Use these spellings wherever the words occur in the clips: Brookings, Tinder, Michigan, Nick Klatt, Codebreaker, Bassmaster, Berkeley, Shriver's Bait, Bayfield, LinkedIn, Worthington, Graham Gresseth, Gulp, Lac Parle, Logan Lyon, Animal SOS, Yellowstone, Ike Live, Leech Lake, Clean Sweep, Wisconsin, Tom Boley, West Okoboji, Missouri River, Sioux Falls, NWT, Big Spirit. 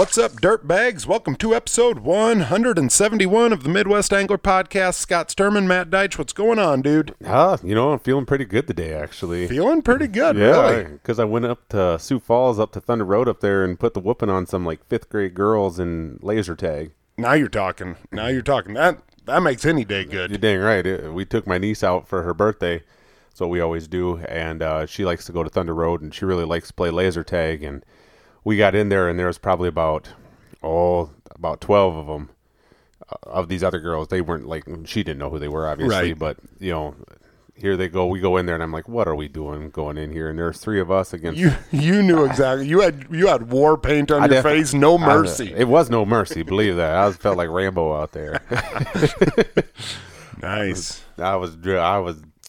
What's up, dirtbags? Welcome to episode 171 of the Midwest Angler Podcast. Scott Sturman, Matt Deitch. What's going on, dude? You know, I'm feeling pretty good today, actually. Feeling pretty good, yeah, really. Because I went up to Sioux Falls, up to Thunder Road up there, and put the whooping on some, like, 5th grade girls in laser tag. Now you're talking. Now you're talking. That makes any day good. You're dang right. We took my niece out for her birthday. So we always do, and she likes to go to Thunder Road, and she really likes to play laser tag, and we got in there, and there was probably about 12 of them, of these other girls. They weren't, like, she didn't know who they were, obviously, right. But, you know, here they go. We go in there, and I'm like, what are we doing going in here? And there's three of us against... You knew exactly. You had war paint on your face. No mercy. It was no mercy. Believe that. I felt like Rambo out there. Nice. I was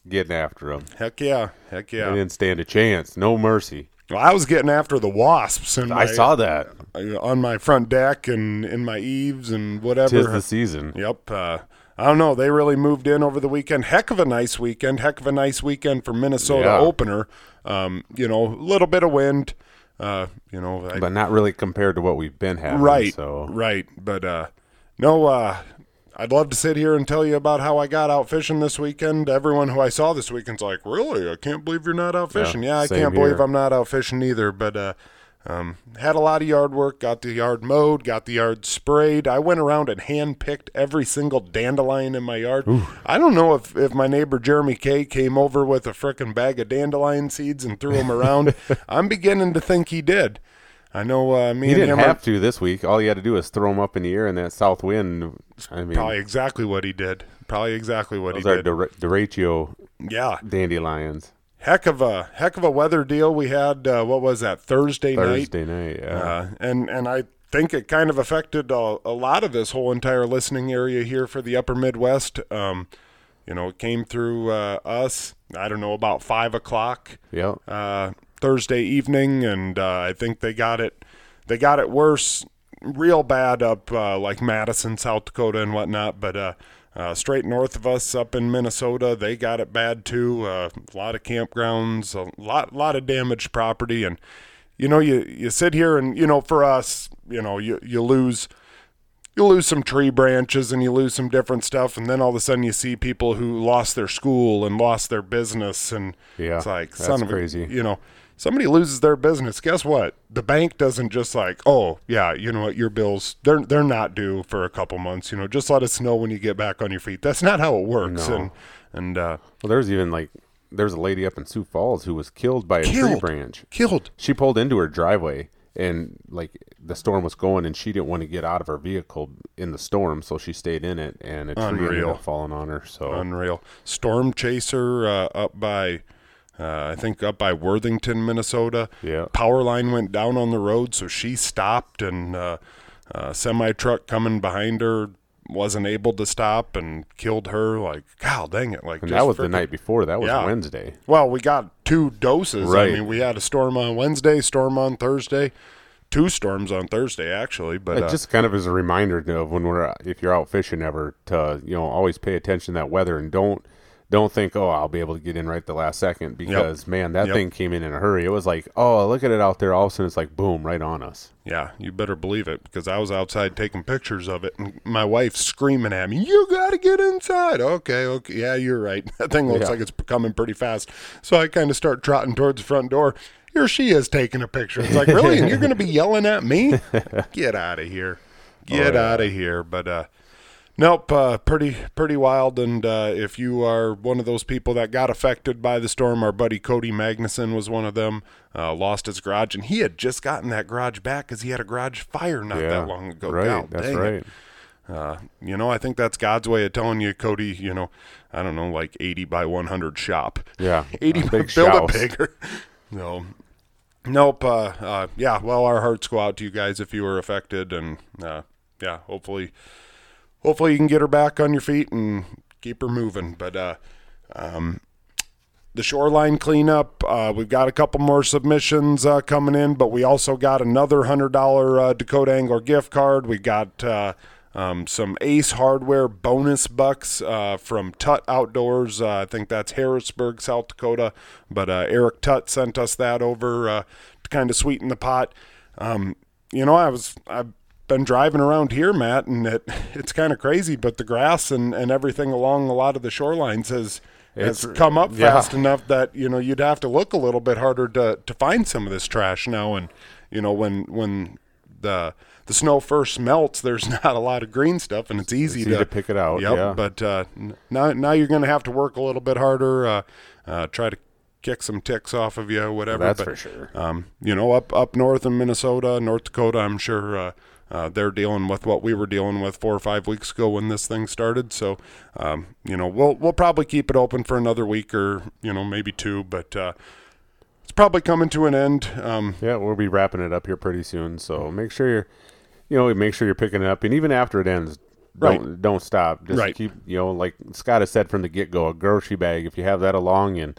getting after them. Heck yeah. They didn't stand a chance. No mercy. Well, I was getting after the wasps. I saw that. On my front deck and in my eaves and whatever. 'Tis the season. Yep. I don't know. They really moved in over the weekend. Heck of a nice weekend. Heck of a nice weekend for Minnesota opener. You know, a little bit of wind. You know, but not really compared to what we've been having. Right. So. Right. But no. I'd love to sit here and tell you about how I got out fishing this weekend. Everyone who I saw this weekend's like, really? I can't believe you're not out fishing. Yeah, I can't believe I'm not out fishing either. But had a lot of yard work, got the yard mowed, got the yard sprayed. I went around and hand-picked every single dandelion in my yard. Ooh. I don't know if my neighbor Jeremy K came over with a frickin' bag of dandelion seeds and threw them around. I'm beginning to think he did. I know me he and didn't him have to this week. All he had to do is throw them up in the air in that south wind. I mean, probably exactly what he did. Those are derecho dandelions. Heck of a weather deal we had. What was that, Thursday night? Yeah. And I think it kind of affected a lot of this whole entire listening area here for the upper Midwest. You know, it came through us, I don't know, about 5 o'clock. Yeah. Thursday evening, and I think they got it worse, real bad up like Madison, South Dakota and whatnot, but straight north of us up in Minnesota, they got it bad too. A lot of campgrounds, a lot of damaged property. And, you know, you sit here and, you know, for us, you know, you lose some tree branches and you lose some different stuff, and then all of a sudden you see people who lost their school and lost their business, and it's like, son of crazy. You know, somebody loses their business. Guess what? The bank doesn't just like, oh yeah, you know what, your bills they're not due for a couple months. You know, just let us know when you get back on your feet. That's not how it works. No. And well, there's a lady up in Sioux Falls who was killed by a tree branch. She pulled into her driveway. And, like, the storm was going, and she didn't want to get out of her vehicle in the storm, so she stayed in it, and a tree ended up falling on her. So unreal. Storm chaser up by Worthington, Minnesota. Yeah. Power line went down on the road, so she stopped, and a semi-truck coming behind her wasn't able to stop and killed her. Like, God dang it. Like, and that was the night before. That was Wednesday. Well, we got 2 doses. Right. I mean, we had a storm on Wednesday, storm on Thursday, 2 storms on Thursday, actually. But it just kind of is a reminder of if you're out fishing ever, to, you know, always pay attention to that weather, and don't think, oh, I'll be able to get in right the last second, because thing came in a hurry. It was like, oh, look at it out there. All of a sudden it's like, boom, right on us. Yeah, you better believe it, because I was outside taking pictures of it, and my wife screaming at me, you got to get inside. Okay, yeah, you're right. That thing looks like it's coming pretty fast. So I kind of start trotting towards the front door. Here she is taking a picture. It's like, really? And you're going to be yelling at me? Get out of here. Get out of here. But, nope, pretty wild, and if you are one of those people that got affected by the storm, our buddy Cody Magnuson was one of them, lost his garage, and he had just gotten that garage back because he had a garage fire not that long ago. Right, God, that's right. You know, I think that's God's way of telling you, Cody, you know, I don't know, like 80 by 100 shop. Yeah, 80 by, build it bigger. No. Nope, yeah, well, our hearts go out to you guys if you were affected, and yeah, hopefully you can get her back on your feet and keep her moving. But the shoreline cleanup, we've got a couple more submissions coming in, but we also got another $100 Dakota Angler gift card. We got some Ace Hardware bonus bucks from Tut Outdoors. I think that's Harrisburg, South Dakota. But Eric Tut sent us that over to kind of sweeten the pot. you know, I've been driving around here, Matt, and it's kind of crazy, but the grass and everything along a lot of the shorelines has come up fast enough that, you know, you'd have to look a little bit harder to find some of this trash now. And, you know, when the snow first melts, there's not a lot of green stuff, and it's easy to pick it out. Yep, yeah. But now you're going to have to work a little bit harder, try to kick some ticks off of you, whatever. That's for sure. You know, up north in Minnesota, North Dakota, I'm sure they're dealing with what we were dealing with 4 or 5 weeks ago when this thing started. So, you know, we'll probably keep it open for another week or, you know, maybe two, but it's probably coming to an end. Yeah, we'll be wrapping it up here pretty soon. So make sure you're picking it up, and even after it ends, don't stop. Just keep, you know, like Scott has said from the get-go, a grocery bag, if you have that along and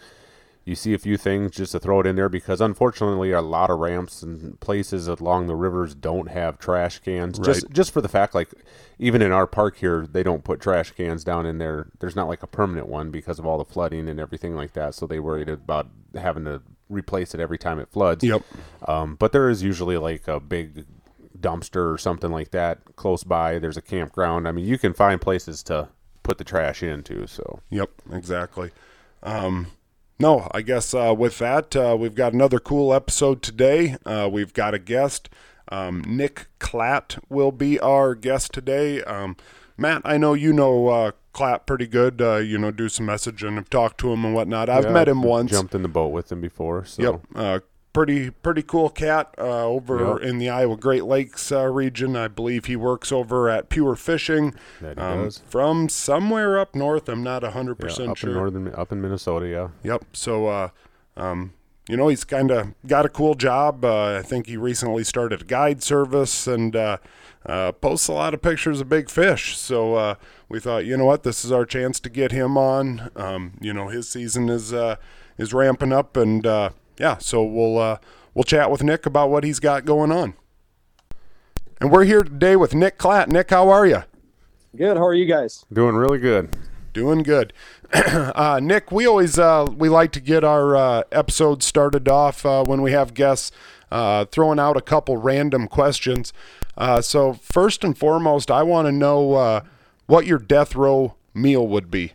you see a few things, just to throw it in there, because unfortunately a lot of ramps and places along the rivers don't have trash cans. Right. Just for the fact, like even in our park here, they don't put trash cans down in there. There's not like a permanent one because of all the flooding and everything like that. So they worried about having to replace it every time it floods. Yep. But there is usually like a big dumpster or something like that close by. There's a campground. I mean, you can find places to put the trash into. So. Yep. Exactly. No, I guess with that, we've got another cool episode today. We've got a guest. Nick Klatt will be our guest today. Matt, I know you know Klatt pretty good. You know, do some messaging, have talked to him and whatnot. I've met him once. Jumped in the boat with him before. So. Yep. Pretty cool cat over in the Iowa Great Lakes region. I believe he works over at Pure Fishing. That he does. From somewhere up north. I'm not 100% sure. Up in Minnesota, yeah. Yep. So, you know, he's kind of got a cool job. I think he recently started a guide service and posts a lot of pictures of big fish. So we thought, you know what, this is our chance to get him on. You know, his season is ramping up and – yeah, so we'll chat with Nick about what he's got going on. And we're here today with Nick Klatt. Nick, how are you? Good. How are you guys? Doing really good. Doing good. Nick, we always we like to get our episodes started off when we have guests throwing out a couple random questions. So first and foremost, I want to know what your death row meal would be.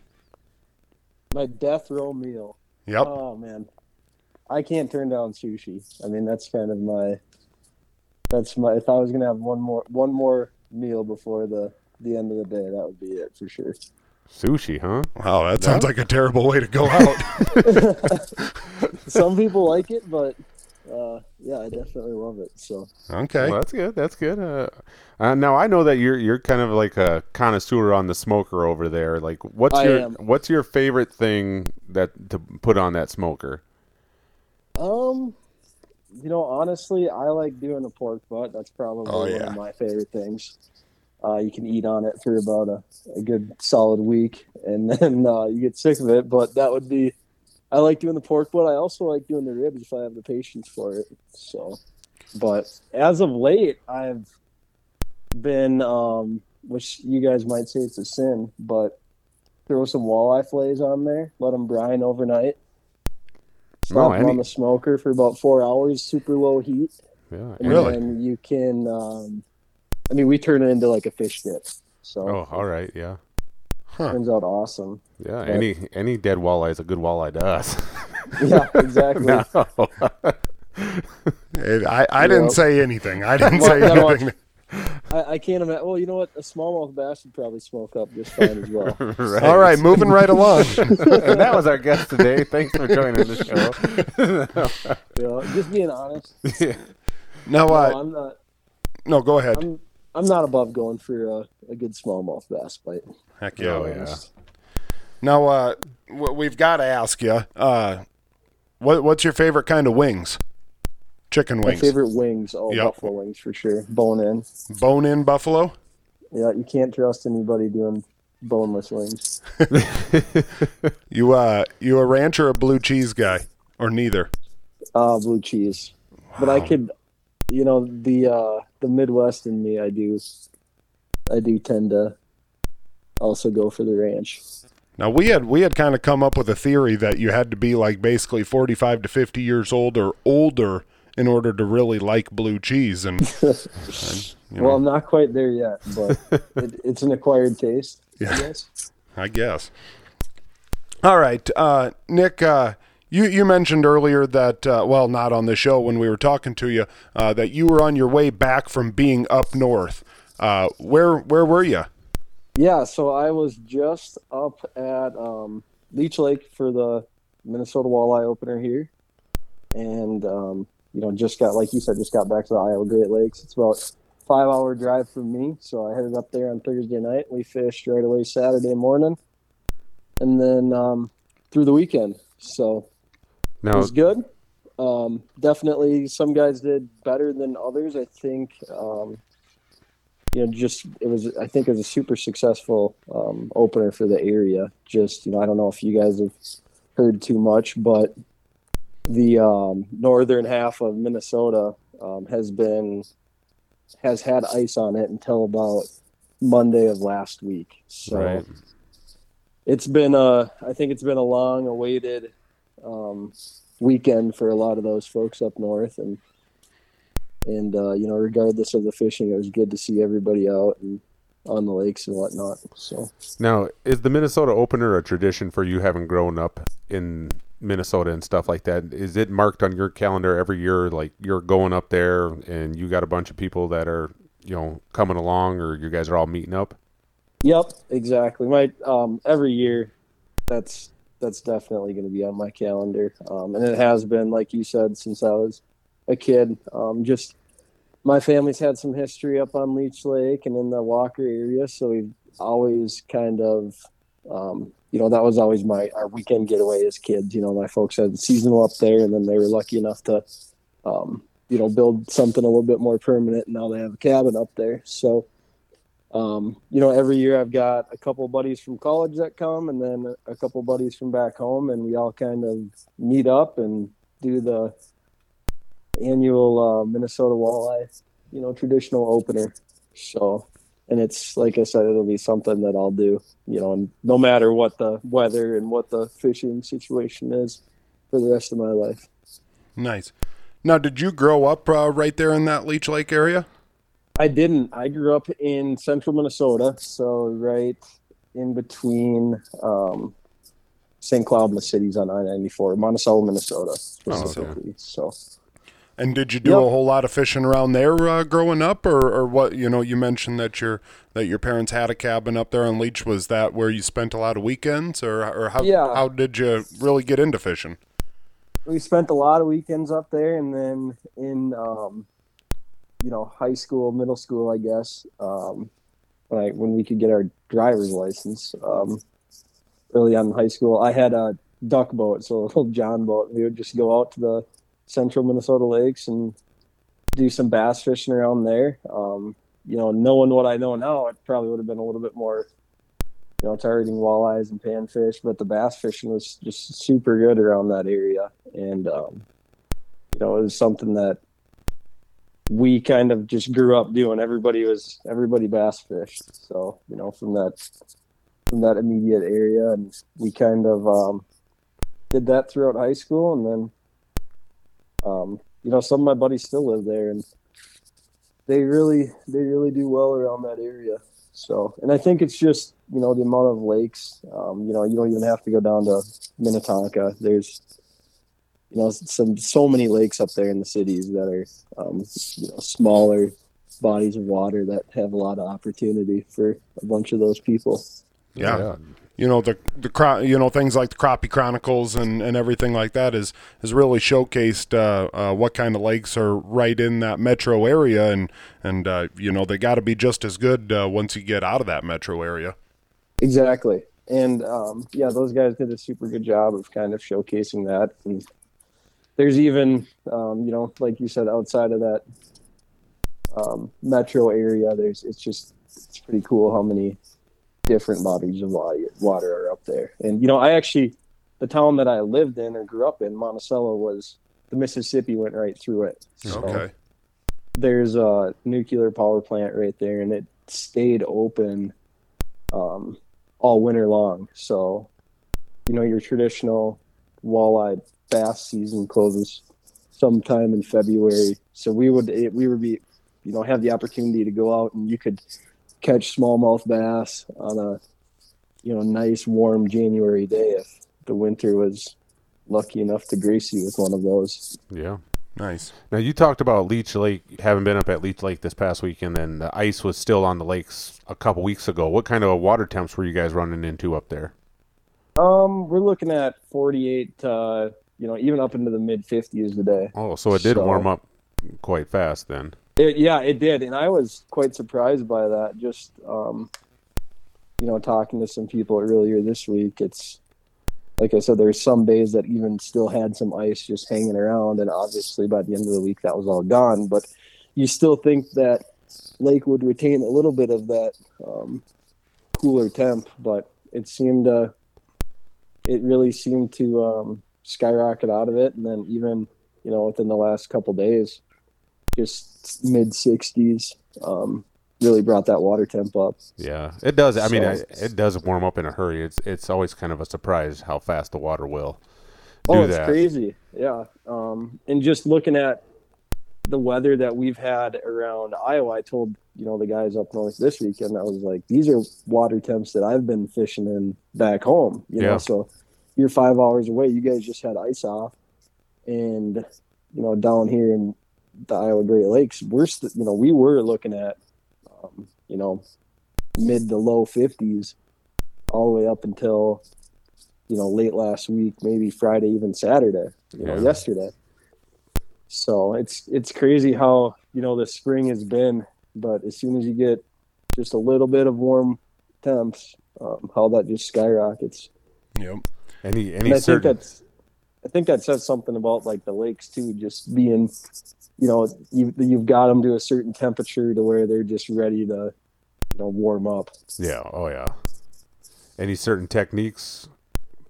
My death row meal. Yep. Oh man. I can't turn down sushi. I mean, that's kind of my, if I was going to have one more meal before the end of the day, that would be it for sure. Sushi, huh? Wow. That sounds like a terrible way to go out. Some people like it, but, yeah, I definitely love it. So, okay. Well, that's good. That's good. Now I know that you're kind of like a connoisseur on the smoker over there. Like what's your favorite thing to put on that smoker? You know, honestly, I like doing a pork butt. That's probably one of my favorite things. You can eat on it for about a good solid week, and then you get sick of it. But that would be, I like doing the pork butt. I also like doing the ribs if I have the patience for it. So, but as of late, I've been, which you guys might say it's a sin, but throw some walleye fillets on there, let them brine overnight. Slap them on the smoker for about 4 hours, super low heat. Yeah, and really? Then you can, we turn it into like a fish dip. So. Oh, all right, yeah. Huh. Turns out awesome. Yeah, but any dead walleye is a good walleye to us. Yeah, exactly. No. I didn't say anything. I can't imagine. Well, you know what? A smallmouth bass would probably smoke up just fine as well. Right. All right, moving right along. And that was our guest today. Thanks for joining the show. Yeah, just being honest. Yeah. No, I'm not. No, go ahead. I'm not above going for a good smallmouth bass bite. Heck yeah! Now, we've got to ask you. What's your favorite kind of wings? Chicken wings. My favorite wings. Oh, yep. Buffalo wings for sure. Bone-in. Bone-in buffalo? Yeah, you can't trust anybody doing boneless wings. You a ranch or a blue cheese guy? Or neither? Blue cheese. Wow. But I could, you know, the Midwest in me, I do tend to also go for the ranch. Now, we had kind of come up with a theory that you had to be like basically 45 to 50 years old or older in order to really like blue cheese. And well, I'm not quite there yet, but it's an acquired taste, yeah, I guess. All right, Nick, you mentioned earlier that, well, not on the show when we were talking to you, that you were on your way back from being up north. Where were you? Yeah, so I was just up at Leech Lake for the Minnesota walleye opener here. And, just got, like you said, just got back to the Iowa Great Lakes. It's about a 5-hour drive from me. So I headed up there on Thursday night. We fished right away Saturday morning and then through the weekend. So it was good. Definitely some guys did better than others. I think, it was a super successful opener for the area. Just, I don't know if you guys have heard too much, but the northern half of Minnesota has had ice on it until about Monday of last week. So right. It's been a long awaited weekend for a lot of those folks up north, and regardless of the fishing, it was good to see everybody out and on the lakes and whatnot. So now, is the Minnesota opener a tradition for you, having grown up in Minnesota and stuff like that? Is it marked on your calendar every year, like you're going up there and you got a bunch of people that are coming along, or you guys are all meeting up? Yep, exactly. My every year that's definitely going to be on my calendar, and it has been, like you said, since I was a kid. Just my family's had some history up on Leech Lake and in the Walker area, so we've always kind of that was always our weekend getaway as kids. My folks had seasonal up there, and then they were lucky enough to, build something a little bit more permanent, and now they have a cabin up there. So, every year I've got a couple buddies from college that come, and then a couple buddies from back home, and we all kind of meet up and do the annual Minnesota walleye, traditional opener. So... and it's, like I said, it'll be something that I'll do, and no matter what the weather and what the fishing situation is for the rest of my life. Nice. Now, did you grow up right there in that Leech Lake area? I didn't. I grew up in central Minnesota, so right in between St. Cloud and the cities on I-94, Monticello, Minnesota, specifically. Oh, okay. So... and did you do a whole lot of fishing around there growing up, or what? You mentioned that your parents had a cabin up there on Leech. Was that where you spent a lot of weekends, or how? Yeah. How did you really get into fishing? We spent a lot of weekends up there, and then in high school, middle school, I guess, when we could get our driver's license, early on in high school, I had a duck boat, so a little John boat. We would just go out to the central Minnesota lakes and do some bass fishing around there. Knowing what I know now, it probably would have been a little bit more, targeting walleyes and panfish, but the bass fishing was just super good around that area. And, it was something that we kind of just grew up doing. Everybody bass fished. So, from that immediate area, and we kind of did that throughout high school. And then, some of my buddies still live there, and they really do well around that area. So, and I think it's just, the amount of lakes, you don't even have to go down to Minnetonka. There's, so many lakes up there in the cities that are, smaller bodies of water that have a lot of opportunity for a bunch of those people. Yeah. Yeah. The things like the Crappie Chronicles and everything like that is really showcased what kind of lakes are right in that metro area, and they got to be just as good once you get out of that metro area. Exactly, and those guys did a super good job of kind of showcasing that. And there's even like you said, outside of that metro area, it's pretty cool how many different bodies of water are up there. And the town that I lived in or grew up in, Monticello, was the Mississippi went right through it. So okay. There's a nuclear power plant right there, and it stayed open all winter long. So your traditional walleye bass season closes sometime in February. So we would you know, have the opportunity to go out and you could catch smallmouth bass on a, you know, nice warm January day if the winter was lucky enough to grace you with one of those. Yeah. Nice. Now, you talked about Leech Lake, having been up at Leech Lake this past weekend, and the ice was still on the lakes a couple weeks ago. What kind of water temps were you guys running into up there? We're looking at 48, you know, even up into the mid-50s today. Oh, so it did warm up quite fast then. It did, and I was quite surprised by that. Just, you know, talking to some people earlier this week, it's... Like I said, there's some days that even still had some ice just hanging around, and obviously by the end of the week that was all gone. But you still think that lake would retain a little bit of that cooler temp, but it really seemed to skyrocket out of it. And then even, you know, within the last couple days, just mid-60s. Really brought that water temp up. Yeah, it does. I mean, it does warm up in a hurry. It's always kind of a surprise how fast the water will do that. Oh, it's crazy. Yeah. And just looking at the weather that we've had around Iowa, I told, you know, the guys up north this weekend, I was like, these are water temps that I've been fishing in back home. You know, so you're 5 hours away. You guys just had ice off. And, you know, down here in the Iowa Great Lakes, we were looking at, you know, mid to low 50s all the way up until, you know, late last week, maybe Friday, even Saturday, you know, yesterday. So it's crazy how, you know, the spring has been, but as soon as you get just a little bit of warm temps, how that just skyrockets. Yep. I think that says something about like the lakes too, just being, you know, you've got them to a certain temperature to where they're just ready to, you know, warm up. Yeah. Oh yeah. Any certain techniques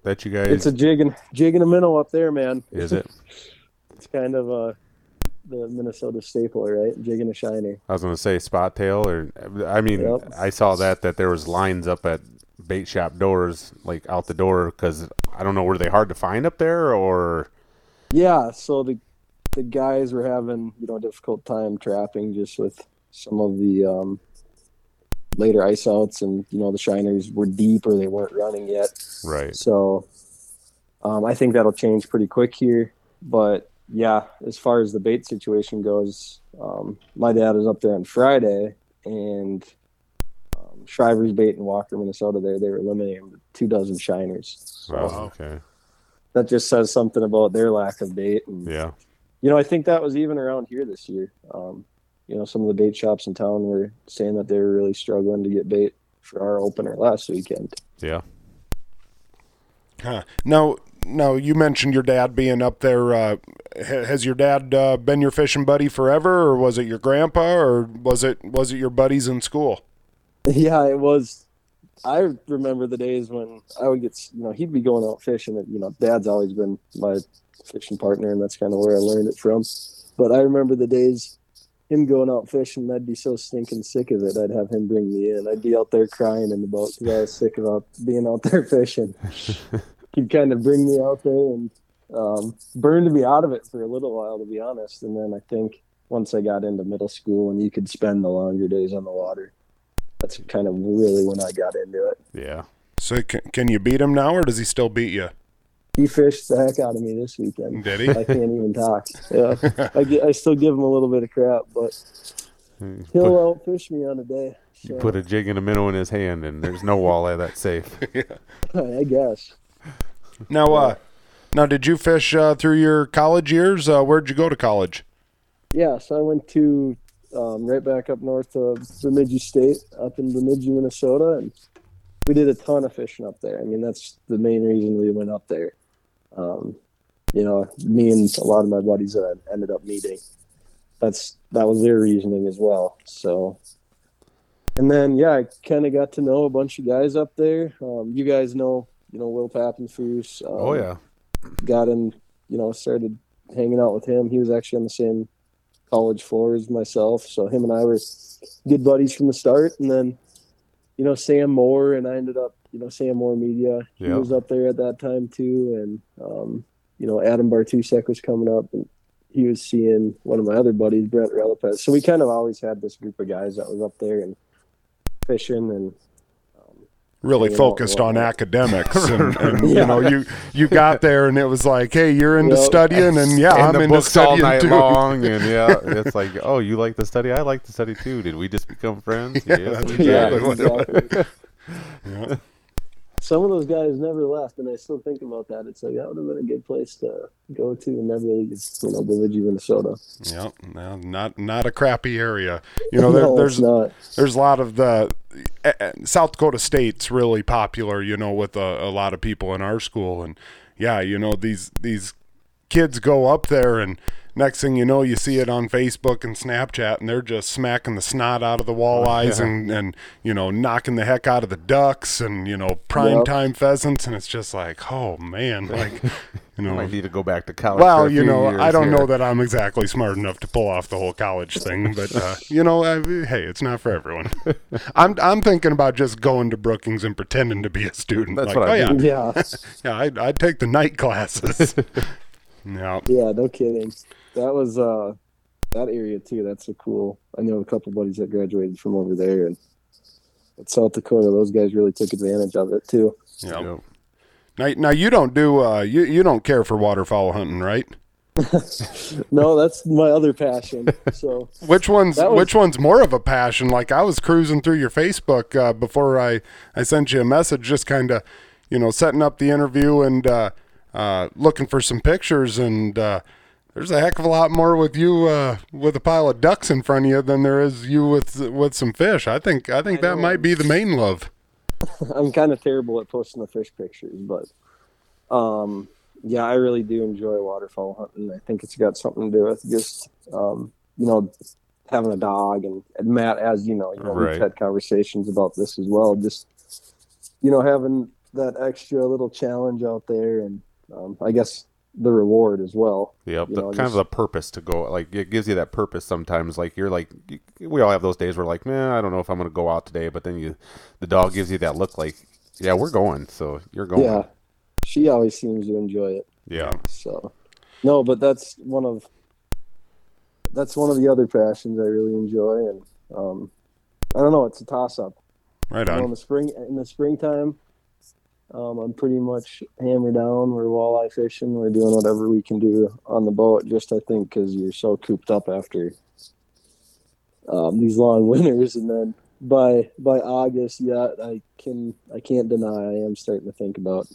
that you guys? It's a jig and a minnow up there, man. Is it? It's kind of the Minnesota staple, right? Jig and a shiner. I was going to say spot tail, or I saw that there was lines up at bait shop doors, like out the door, because I don't know, were they hard to find up there or? Yeah. So the guys were having, you know, a difficult time trapping just with some of the later ice outs, and, you know, the shiners were deep or they weren't running yet. Right. So I think that'll change pretty quick here. But yeah, as far as the bait situation goes, my dad was up there on Friday, and Shriver's Bait in Walker, Minnesota, they were limiting to 2 dozen shiners. So okay. That just says something about their lack of bait. And, yeah. You know, I think that was even around here this year. You know, some of the bait shops in town were saying that they were really struggling to get bait for our opener last weekend. Yeah. Huh. Now, you mentioned your dad being up there. Has your dad been your fishing buddy forever, or was it your grandpa, or was it your buddies in school? Yeah, it was. I remember the days when I would get, you know, he'd be going out fishing. And, you know, Dad's always been my fishing partner, and that's kind of where I learned it from. But I remember the days him going out fishing, I'd be so stinking sick of it. I'd have him bring me in. I'd be out there crying in the boat because I was sick of being out there fishing. He'd kind of bring me out there and burned me out of it for a little while, to be honest. And then I think once I got into middle school and you could spend the longer days on the water, that's kind of really when I got into it. Yeah. So can you beat him now, or does he still beat you? He fished the heck out of me this weekend. Did he? I can't even talk. Yeah. I still give him a little bit of crap, but he'll outfish me on a day. So. You put a jig and a minnow in his hand, and there's no walleye that's safe. Yeah. I guess. Now, did you fish through your college years? Where'd you go to college? Yeah, so I went to... right back up north of Bemidji State, up in Bemidji, Minnesota, and we did a ton of fishing up there. I mean, that's the main reason we went up there. You know, me and a lot of my buddies that I ended up meeting, that was their reasoning as well. So, and then I kind of got to know a bunch of guys up there. You guys know, you know, Will Papenfuss. Got in, you know, started hanging out with him. He was actually on the same college floor as myself, so him and I were good buddies from the start. And then, you know, Sam Moore, and I ended up, you know, Sam Moore Media, he was up there at that time too. And you know, Adam Bartusek was coming up, and he was seeing one of my other buddies, Brent Relapez. So we kind of always had this group of guys that was up there and fishing and really focused on academics. And yeah. You know, you got there and it was like, hey, you're into studying, and I'm the into books studying all night too. Long. And it's like, oh, you like to study? I like to study too. Did we just become friends? Yes, we did. Yeah. Some of those guys never left, and I still think about that. It's like, that would have been a good place to go to in Bemidji, Minnesota. Yeah, no, not a crappy area. You know, there's a lot of the South Dakota State's really popular, you know, with a lot of people in our school. And, yeah, you know, these kids go up there, and next thing you know, you see it on Facebook and Snapchat, and they're just smacking the snot out of the walleyes and you know, knocking the heck out of the ducks and, you know, prime time pheasants. And it's just like, oh, man, like, you know. I might need to go back to college. Well, you know, I don't know that I'm exactly smart enough to pull off the whole college thing, but, you know, hey, it's not for everyone. I'm thinking about just going to Brookings and pretending to be a student. That's like, what I mean. Yeah. Yeah, I'd take the night classes. No. Yeah, no kidding. That was that area too. That's a cool. I know a couple buddies that graduated from over there, and at South Dakota, those guys really took advantage of it too. Yeah. Yep. Now you don't do you don't care for waterfowl hunting, right? No, that's my other passion. So which one's more of a passion? Like, I was cruising through your Facebook before I sent you a message, just kind of, you know, setting up the interview and looking for some pictures, and there's a heck of a lot more with you with a pile of ducks in front of you than there is you with some fish. I think that might be the main love. I'm kind of terrible at posting the fish pictures, but yeah, I really do enjoy waterfowl hunting. I think it's got something to do with just you know, having a dog, and Matt, as you know, we've had conversations about this as well. Just, you know, having that extra little challenge out there, and I guess the reward as well. Yep, kind of the purpose to go. Like, it gives you that purpose sometimes. Like, you're like, we all have those days where like, I don't know if I'm going to go out today. But then the dog gives you that look like, yeah, we're going. So you're going. Yeah, she always seems to enjoy it. Yeah. So, no, but that's one of the other passions I really enjoy, and I don't know, it's a toss up. Right on. You know, in the springtime. I'm pretty much hammered down. We're walleye fishing. We're doing whatever we can do on the boat, just, I think, because you're so cooped up after these long winters. And then by August, yeah, I can't deny I am starting to think about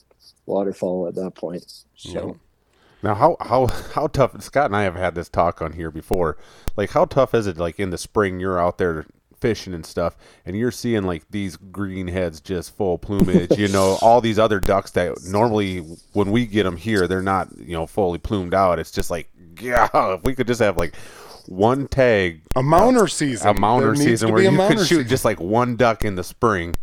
waterfowl at that point. So. Yep. Now, how tough, Scott and I have had this talk on here before, like, how tough is it, like, in the spring you're out there fishing and stuff, and you're seeing like these green heads just full plumage, you know, all these other ducks that normally when we get them here, they're not, you know, fully plumed out. It's just like, yeah, if we could just have like one tag, a mounter season where you could shoot just like one duck in the spring.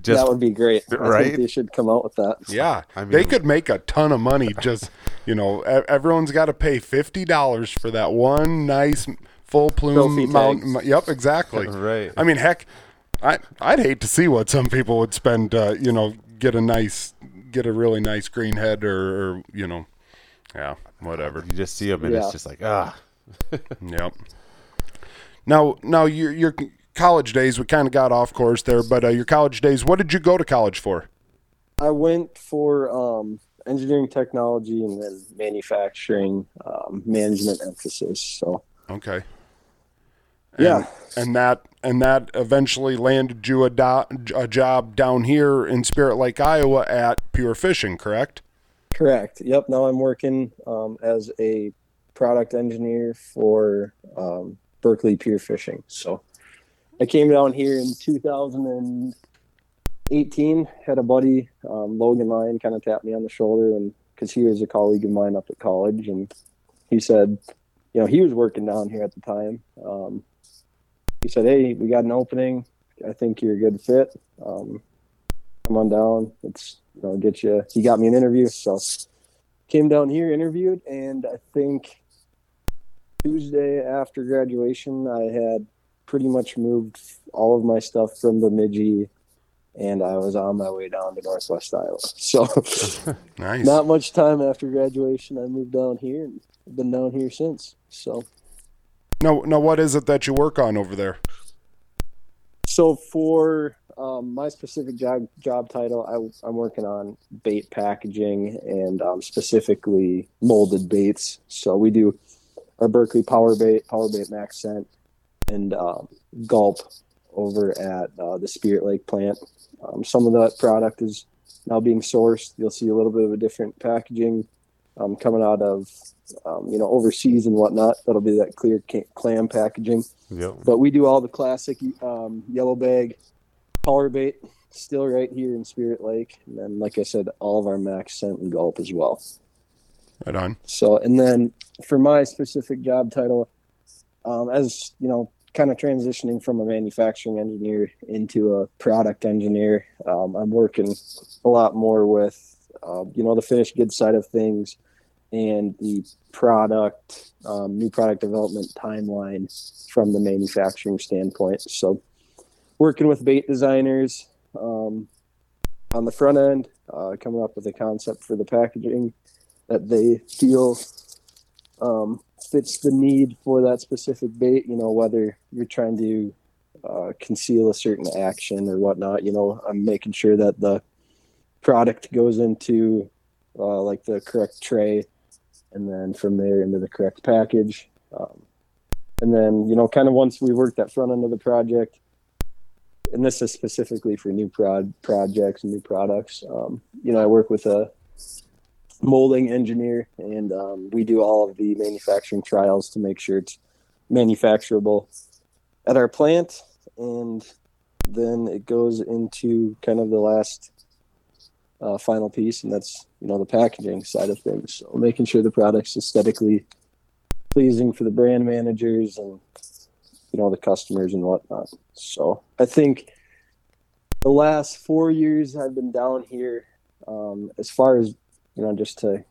Just, that would be great. Right? I think they should come out with that. Yeah. I mean, they could make a ton of money. Just, you know, everyone's got to pay $50 for that one nice full plume mountain. Yep, exactly. Right. I mean, heck, I'd hate to see what some people would spend, you know, get a really nice green head or you know, yeah, whatever. You just see them and it's just like, ah. Yep. Now your college days, we kind of got off course there, but your college days, what did you go to college for? I went for engineering technology and then manufacturing management emphasis. So. Okay. And that eventually landed you a job down here in Spirit Lake, Iowa at Pure Fishing, correct? Correct. Yep. Now I'm working as a product engineer for Berkeley Pure Fishing. So I came down here in 2018. Had a buddy, Logan Lyon, kind of tapped me on the shoulder, and because he was a colleague of mine up at college, and he said, you know, he was working down here at the time. He said, hey, we got an opening. I think you're a good fit. Come on down. Let's, you know, get you. He got me an interview. So came down here, interviewed. And I think Tuesday after graduation, I had pretty much moved all of my stuff from Bemidji, and I was on my way down to Northwest Iowa. So not much time after graduation, I moved down here and I've been down here since. So now what is it that you work on over there? So for my specific job title, I'm working on bait packaging and specifically molded baits. So we do our Berkeley Power Bait Max Scent, and Gulp over at the Spirit Lake plant. Some of that product is now being sourced. You'll see a little bit of a different packaging coming out of overseas and whatnot. That'll be that clear clam packaging. Yep. But we do all the classic yellow bag power bait still right here in Spirit Lake, and then like I said, all of our Max Scent and Gulp as well. Right on. So, and then for my specific job title, as you know, kind of transitioning from a manufacturing engineer into a product engineer, I'm working a lot more with the finished goods side of things and the product, new product development timeline from the manufacturing standpoint. So working with bait designers on the front end, coming up with a concept for the packaging that they feel fits the need for that specific bait, whether you're trying to conceal a certain action or whatnot. I'm making sure that the product goes into the correct tray, and then from there into the correct package. And then, kind of once we work that front end of the project, and this is specifically for new projects and new products, I work with a molding engineer, and we do all of the manufacturing trials to make sure it's manufacturable at our plant, and then it goes into kind of the last final piece, and that's the packaging side of things. So making sure the product's aesthetically pleasing for the brand managers and the customers and whatnot. So I think the last 4 years I've been down here, as far as just to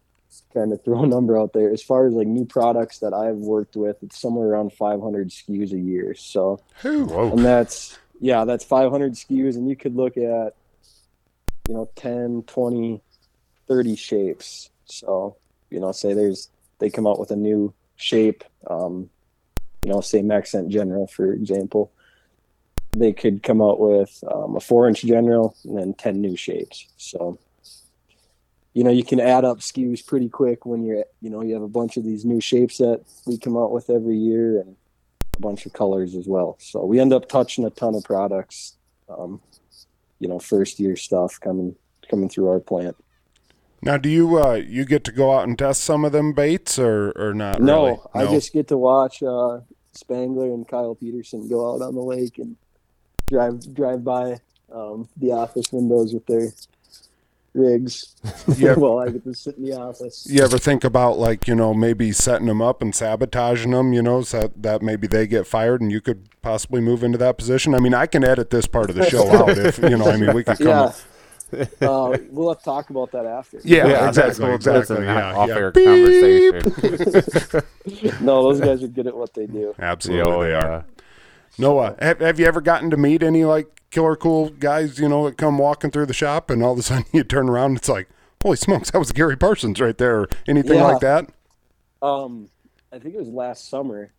kind of throw a number out there, as far as new products that I've worked with, it's somewhere around 500 SKUs a year. So, whoa. And that's 500 SKUs, and you could look at, 10, 20, 30 shapes. So, say they come out with a new shape, say Max Scent General, for example, they could come out with a 4-inch General and then 10 new shapes. So, you can add up SKUs pretty quick when you're, you have a bunch of these new shapes that we come out with every year and a bunch of colors as well. So we end up touching a ton of products, first year stuff coming through our plant. Now, do you you get to go out and test some of them baits or not? No, really? No. I just get to watch Spangler and Kyle Peterson go out on the lake and drive by the office windows with their rigs. Yeah. Well, I get to sit in the office. You ever think about maybe setting them up and sabotaging them, so that maybe they get fired and you could possibly move into that position? I mean, I can edit this part of the show out if we could come up. We'll have to talk about that after. Yeah, exactly. Off-air conversation. No, those guys are good at what they do. Absolutely, they are. Noah, have you ever gotten to meet any killer cool guys, that come walking through the shop, and all of a sudden you turn around and it's like, holy smokes, that was Gary Parsons right there, or anything like that? I think it was last summer.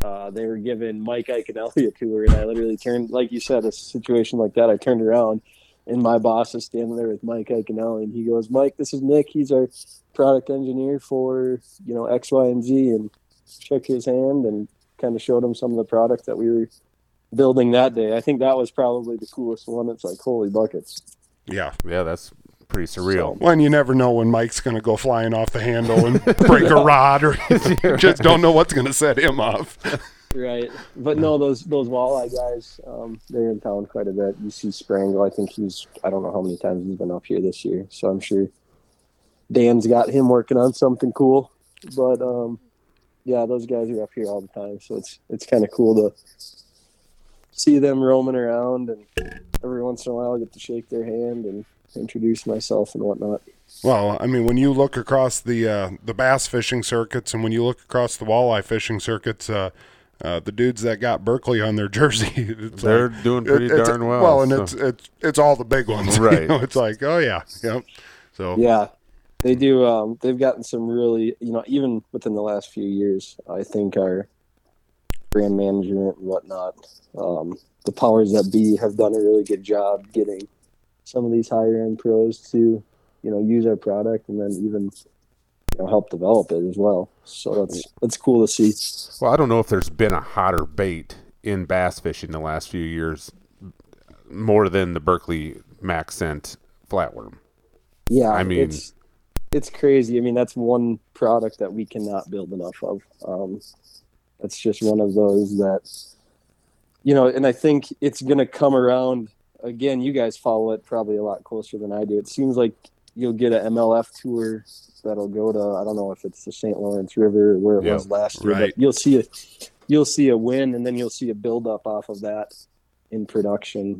They were giving Mike Iaconelli a tour, and I literally turned, like you said, a situation like that, I turned around, and my boss is standing there with Mike Iaconelli, and he goes, Mike, this is Nick. He's our product engineer for, X, Y, and Z, and shook his hand and kind of showed him some of the products that we were building that day. I think that was probably the coolest one. It's like, holy buckets. Yeah, that's pretty surreal. So, well, and you never know when Mike's going to go flying off the handle and break a rod, or just don't know what's going to set him off. Right. But no, those walleye guys, they're in town quite a bit. You see Sprangle. I think I don't know how many times he's been up here this year, so I'm sure Dan's got him working on something cool. But, yeah, those guys are up here all the time, so it's kind of cool to see them roaming around, and every once in a while I get to shake their hand and introduce myself and whatnot. Well, I mean, when you look across the bass fishing circuits, and when you look across the walleye fishing circuits, the dudes that got Berkeley on their jersey, they're doing pretty darn well. Well, and so. It's all the big ones, right? It's like, oh yeah, yep. So yeah, They do. They've gotten some really, even within the last few years, I think our brand management and whatnot, the powers that be have done a really good job getting some of these higher end pros to, use our product and then even, help develop it as well. So that's cool to see. Well, I don't know if there's been a hotter bait in bass fishing the last few years, more than the Berkeley Maxent flatworm. Yeah, I mean, it's crazy. I mean, that's one product that we cannot build enough of. That's just one of those that, and I think it's going to come around again. You guys follow it probably a lot closer than I do. It seems like you'll get an MLF tour that'll go to, I don't know if it's the St. Lawrence River or where it was last year, but you'll see a win, and then you'll see a buildup off of that in production,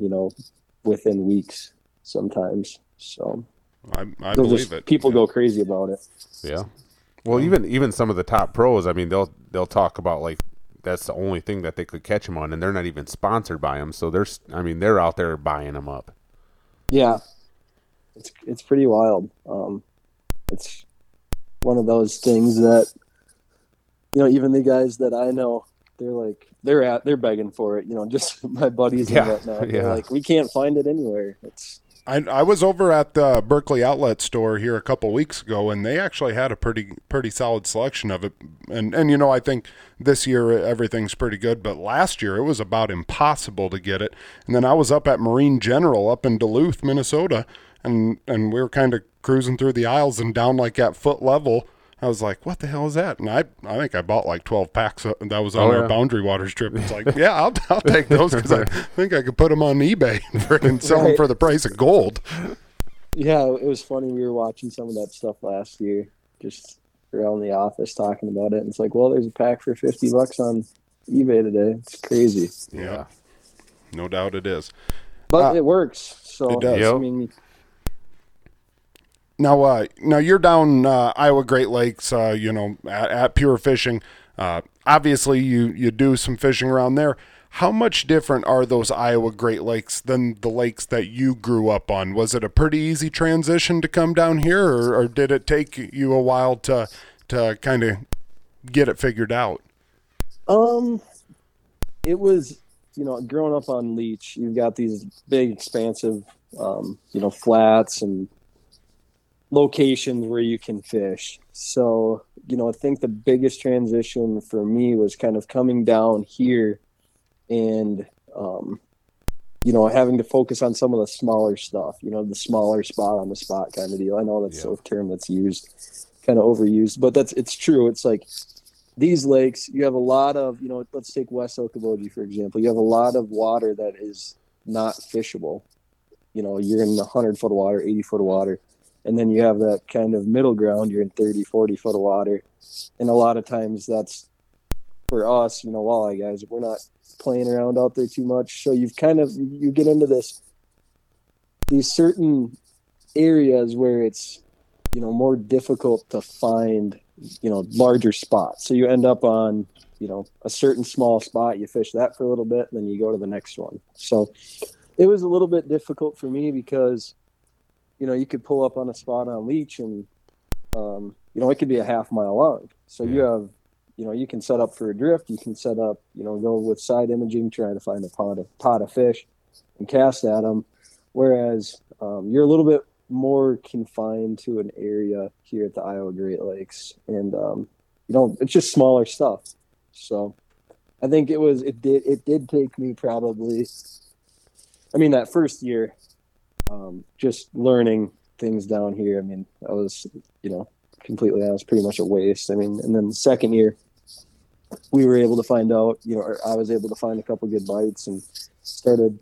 within weeks sometimes. So I believe it. People go crazy about it. Yeah. Well, even some of the top pros, I mean, they'll talk about like that's the only thing that they could catch them on, and they're not even sponsored by them. So they're out there buying them up. Yeah, it's pretty wild. It's one of those things that even the guys that I know, they're begging for it. Just my buddies and whatnot. Yeah. They're like, we can't find it anywhere. I was over at the Berkeley Outlet store here a couple weeks ago, and they actually had a pretty solid selection of it. And I think this year everything's pretty good, but last year it was about impossible to get it. And then I was up at Marine General up in Duluth, Minnesota, and we were kind of cruising through the aisles, and down like at foot level, I was like, what the hell is that? And I think I bought like 12 packs that was on our Boundary Waters trip. It's like, I'll take those because I think I could put them on eBay and sell them for the price of gold. Yeah, it was funny. We were watching some of that stuff last year, just around the office talking about it. And it's like, well, there's a pack for $50 on eBay today. It's crazy. Yeah, no doubt it is. But it works. So it does. I mean, now you're down Iowa Great Lakes, at Pure Fishing. Obviously, you do some fishing around there. How much different are those Iowa Great Lakes than the lakes that you grew up on? Was it a pretty easy transition to come down here, or did it take you a while to kind of get it figured out? It was, growing up on Leech, you've got these big, expansive, flats and locations where you can fish. So, I think the biggest transition for me was kind of coming down here and, having to focus on some of the smaller stuff, the smaller spot on the spot kind of deal. I know that's a term that's used, kind of overused, but it's true. It's like these lakes, you have a lot of, let's take West Okoboji, for example. You have a lot of water that is not fishable. You're in 100-foot of water, 80-foot of water. And then you have that kind of middle ground. You're in 30, 40-foot of water. And a lot of times that's, for us, walleye guys, we're not playing around out there too much. So you get into these certain areas where it's, more difficult to find, larger spots. So you end up on, a certain small spot. You fish that for a little bit, and then you go to the next one. So it was a little bit difficult for me because, you could pull up on a spot on Leech and, it could be a half mile long. So you have, you can set up for a drift. You can set up, go with side imaging, trying to find a pot of fish and cast at them. Whereas you're a little bit more confined to an area here at the Iowa Great Lakes. And, it's just smaller stuff. So I think it did take me probably, that first year, just learning things down here. I was, completely honest, pretty much a waste. And then the second year we were able to find out, I was able to find a couple good bites and started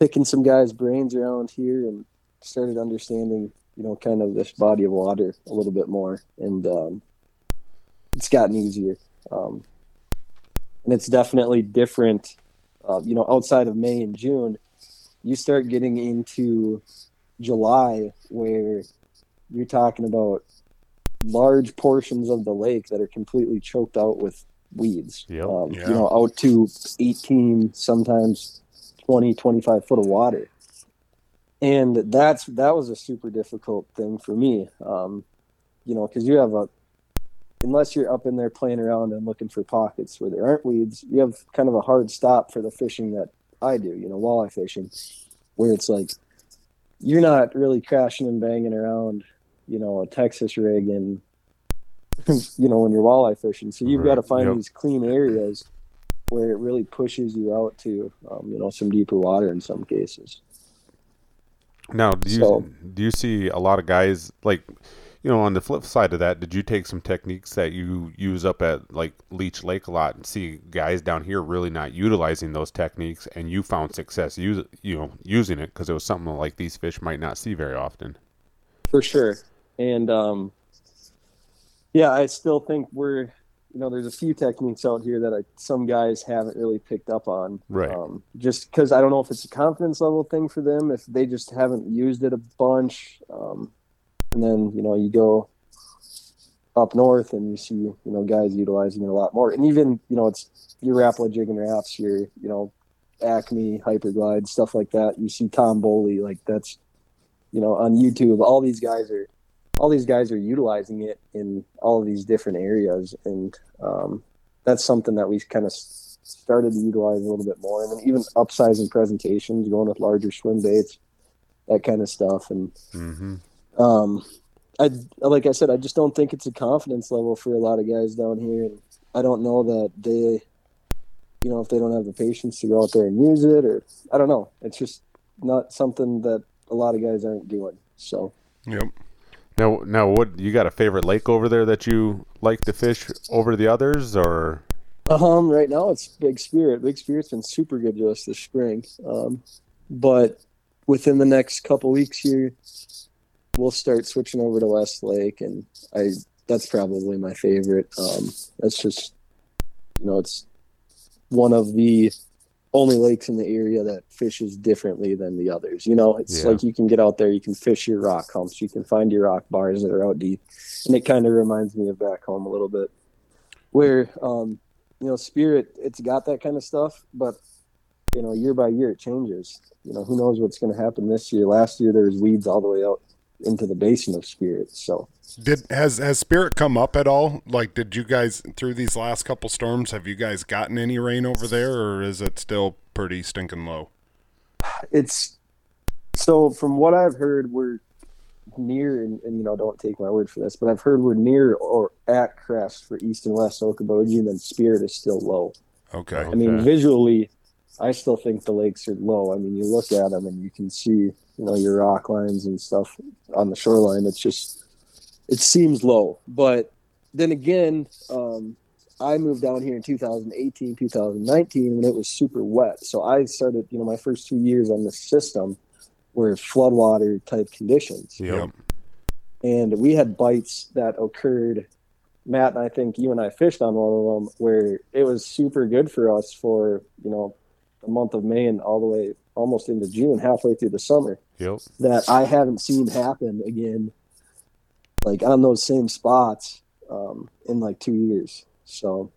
picking some guys' brains around here and started understanding, kind of this body of water a little bit more. And it's gotten easier. And it's definitely different, outside of May and June. You start getting into July where you're talking about large portions of the lake that are completely choked out with weeds. Yep. Out to 18, sometimes 20, 25-foot of water. And that was a super difficult thing for me. you know, because you have a, unless you're up in there playing around and looking for pockets where there aren't weeds, you have kind of a hard stop for the fishing that I do, you know, walleye fishing, where it's like you're not really crashing and banging around, you know, a Texas rig and, you know, when you're walleye fishing. So you've got to find these clean areas where it really pushes you out to, you know, some deeper water in some cases. Now, do you see a lot of guys, like, you know, on the flip side of that, did you take some techniques that you use up at like Leech Lake a lot and see guys down here really not utilizing those techniques, and you found success using it because it was something like these fish might not see very often? For sure. And yeah, I still think we're, you know, there's a few techniques out here that some guys haven't really picked up on. Right. Just because I don't know if it's a confidence level thing for them, if they just haven't used it a bunch. And then, you know, you go up north and you see, you know, guys utilizing it a lot more. And even, you know, it's your Rapala jig and wraps, your, you know, Acme, Hyperglide, stuff like that. You see Tom Boley, like that's, you know, on YouTube, all these guys are utilizing it in all of these different areas. And that's something that we kind of started to utilize a little bit more. And then even upsizing presentations, going with larger swim baits, that kind of stuff. And like I said, I just don't think it's a confidence level for a lot of guys down here. And I don't know that they, you know, if they don't have the patience to go out there and use it, or I don't know. It's just not something that a lot of guys aren't doing. So, yep. Now, what, you got a favorite lake over there that you like to fish over the others, or? Right now it's Big Spirit. Big Spirit's been super good to us this spring. But within the next couple weeks here, we'll start switching over to West Lake, and that's probably my favorite. That's just, you know, it's one of the only lakes in the area that fishes differently than the others. You know, it's like you can get out there, you can fish your rock humps, you can find your rock bars that are out deep. And it kind of reminds me of back home a little bit, where, you know, Spirit, it's got that kind of stuff, but, you know, year by year it changes. You know, who knows what's going to happen this year. Last year there was weeds all the way out into the basin of Spirit. So has Spirit come up at all? Like, did you guys, through these last couple storms, have you guys gotten any rain over there, or is it still pretty stinking low? It's, so from what I've heard, we're near, and you know, don't take my word for this, but I've heard we're near or at crest for East and West Okoboji, and then Spirit is still low. Okay. I mean, visually, I still think the lakes are low. I mean, you look at them and you can see, you know, your rock lines and stuff on the shoreline. It's just, it seems low. But then again, I moved down here in 2018, 2019, when it was super wet. So I started, you know, my first 2 years on this system were floodwater type conditions. Yep. And we had bites that occurred. Matt, and I think you and I fished on one of them where it was super good for us for, you know, the month of May and all the way almost into June, halfway through the summer, that I haven't seen happen again, like on those same spots, in like 2 years. So,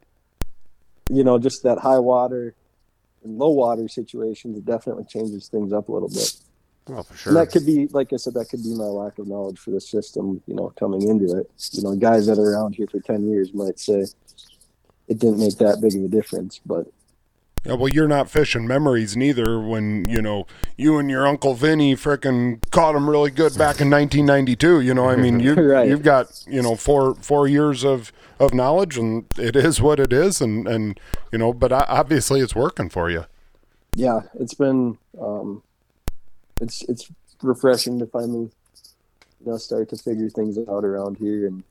you know, just that high water and low water situations, it definitely changes things up a little bit. Well, for sure. And that could be, like I said, that could be my lack of knowledge for the system, you know, coming into it. You know, guys that are around here for 10 years might say it didn't make that big of a difference, but yeah, well, you're not fishing memories neither when, you know, you and your Uncle Vinny frickin' caught them really good back in 1992. You know, I mean, you've got, you know, four years of knowledge, and it is what it is. And you know, but obviously it's working for you. Yeah, it's been, it's refreshing to finally, you know, start to figure things out around here. And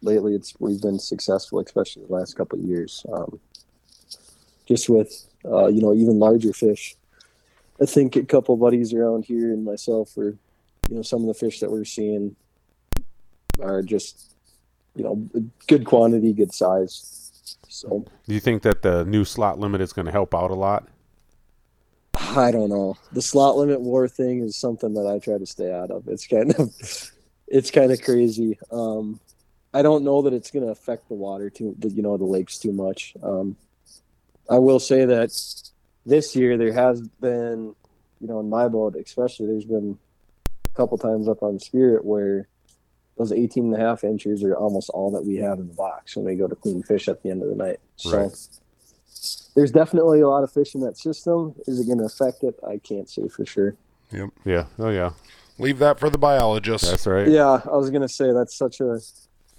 lately we've been successful, especially the last couple of years. Just with, you know, even larger fish. I think a couple buddies around here and myself were, you know, some of the fish that we're seeing are just, you know, good quantity, good size. So, do you think that the new slot limit is going to help out a lot? I don't know. The slot limit war thing is something that I try to stay out of. It's kind of crazy. I don't know that it's going to affect the water too, you know, the lakes too much. I will say that this year there has been, you know, in my boat especially, there's been a couple times up on Spirit where those 18 and a half inches are almost all that we have in the box when we go to clean fish at the end of the night. So right. There's definitely a lot of fish in that system. Is it going to affect it? I can't say for sure. Yep. Yeah. Oh, yeah. Leave that for the biologists. That's right. Yeah, I was going to say that's such a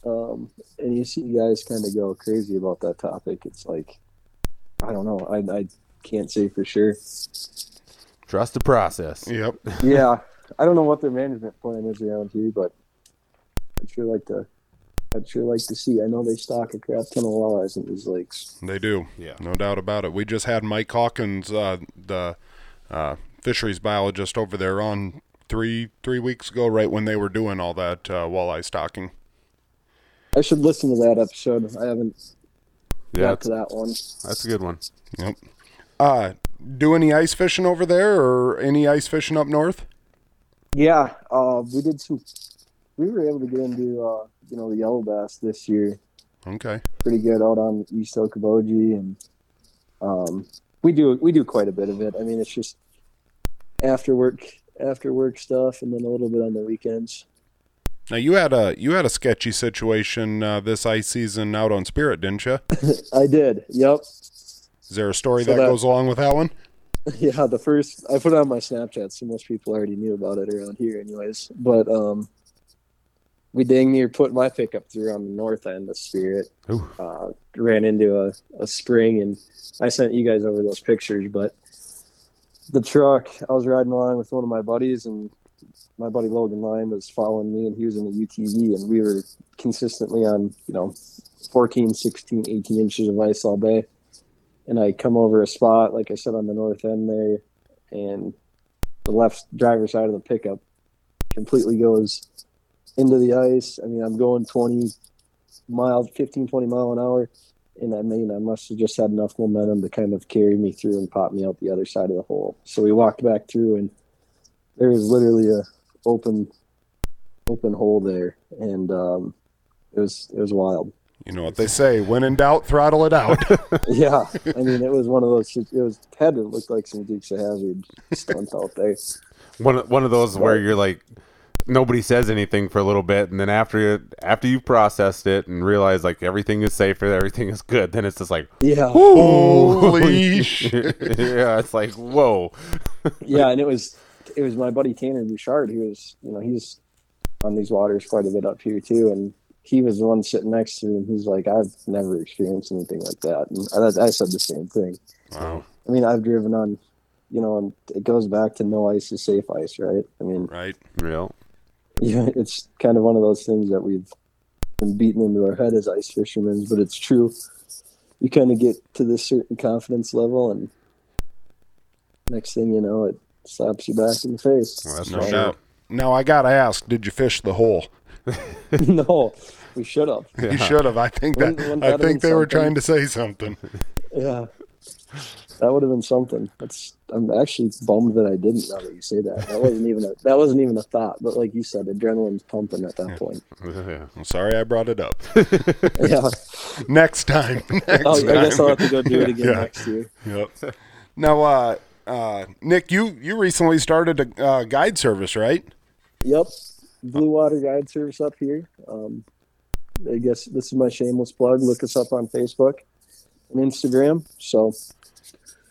and you see guys kind of go crazy about that topic. It's like, I don't know. I can't say for sure. Trust the process. Yep. Yeah. I don't know what their management plan is around here, but I'd sure like to see. I know they stock a crap ton of walleyes in these lakes. They do. Yeah. No doubt about it. We just had Mike Hawkins, the fisheries biologist over there on three weeks ago, right when they were doing all that walleye stocking. I should listen to that episode. I haven't got to that one. That's a good one. Yep. Do any ice fishing over there or any ice fishing up north? Yeah, we did some. We were able to get into, the yellow bass this year. Okay. Pretty good out on East Okoboji, and we do quite a bit of it. I mean, it's just after work stuff, and then a little bit on the weekends. Now you had a sketchy situation this ice season out on Spirit, didn't you? I did. Yep. Is there a story that goes along with that one? Yeah, I put it on my Snapchat, so most people already knew about it around here anyways. But we dang near put my pickup through on the north end of Spirit. Ran into a spring, and I sent you guys over those pictures. But the truck, I was riding along with one of my buddies, and my buddy Logan Lyon was following me, and he was in the UTV, and we were consistently on 14, 16, 18 inches of ice all day. And I come over a spot, like I said, on the north end there, and the left driver's side of the pickup completely goes into the ice. I mean, I'm going 15, 20 mile an hour, and I must have just had enough momentum to kind of carry me through and pop me out the other side of the hole. So we walked back through, and there was literally a open hole there, and it was wild. You know what they say, when in doubt, throttle it out. Yeah, I mean, it was one of those, had to look like some Dukes of Hazzard stunts out there. One of those where you're like, nobody says anything for a little bit, and then after you've processed it and realize like everything is safe and everything is good, then it's just like, yeah, holy shit. Yeah, it's like, whoa. Yeah, and it was my buddy Tanner Bouchard, who was, he's on these waters quite a bit up here too, and he was the one sitting next to me, and he's like, I've never experienced anything like that. And I said the same thing. Wow. I mean, I've driven on, and it goes back to no ice is safe ice, right? I mean, right, real. Yeah, it's kind of one of those things that we've been beaten into our head as ice fishermen, but it's true. You kind of get to this certain confidence level, and next thing you know, it slaps you back in the face. Well, that's no doubt. Now, I got to ask, did you fish the hole? No, we should have. Yeah. You should have. I think they were trying to say something. Yeah, that would have been something. I'm actually bummed that I didn't. Now that you say that, that wasn't even a thought. But like you said, adrenaline's pumping at that point. Yeah. I'm sorry I brought it up. Yeah. Next time. I guess I'll have to go do it again next year. Yep. Now, Nick, you recently started a guide service, right? Yep. Blue Water Guide Service up here. I guess this is my shameless plug. Look us up on Facebook and Instagram. So,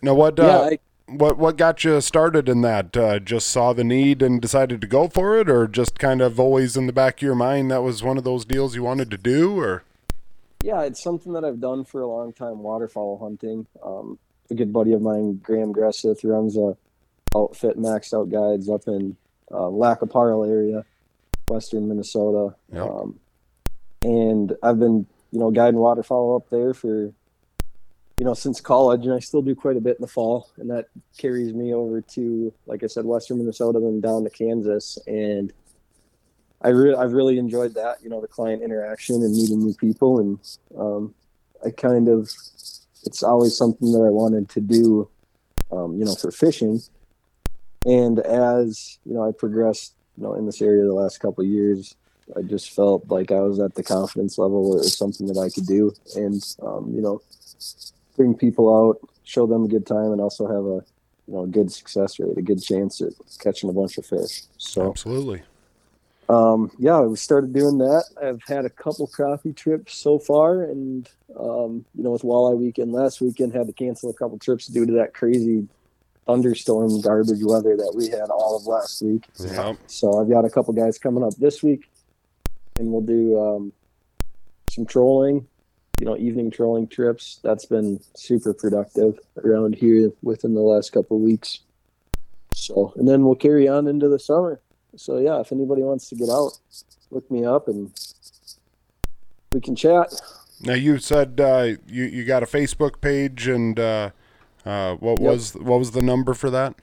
now what got you started in that? Just saw the need and decided to go for it, or just kind of always in the back of your mind that was one of those deals you wanted to do, or? Yeah, it's something that I've done for a long time. Waterfowl hunting. A good buddy of mine, Graham Gresseth, runs a outfit Maxed Out Guides up in Lac Parle area. Western Minnesota. Yep. And I've been, guiding waterfowl up there for, since college, and I still do quite a bit in the fall, and that carries me over to, like I said, Western Minnesota, then down to Kansas. And I've really enjoyed that, the client interaction and meeting new people. And it's always something that I wanted to do, for fishing. And as, I progressed, in this area the last couple of years, I just felt like I was at the confidence level where it was something that I could do and, bring people out, show them a good time, and also have a, good success rate, a good chance at catching a bunch of fish. So, absolutely. Yeah, we started doing that. I've had a couple coffee trips so far, and with walleye weekend last weekend, had to cancel a couple trips due to that crazy thunderstorm garbage weather that we had all of last week. Yeah. So I've got a couple guys coming up this week, and we'll do some trolling, evening trolling trips. That's been super productive around here within the last couple of weeks. So, and then we'll carry on into the summer. So yeah, if anybody wants to get out, look me up and we can chat. Now you said you got a Facebook page, and what was the number for that?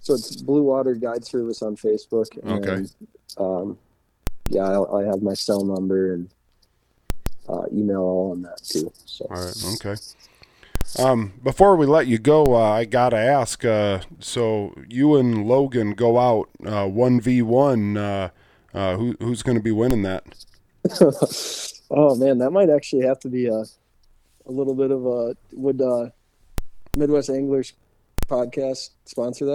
So it's Blue Water Guide Service on Facebook. And, okay. Yeah, I have my cell number and email on that too. So. All right. Okay. Before we let you go, I gotta ask, so you and Logan go out 1v1, who's going to be winning that? Oh man, that might actually have to be a little bit of a, would Midwest Anglers Podcast sponsor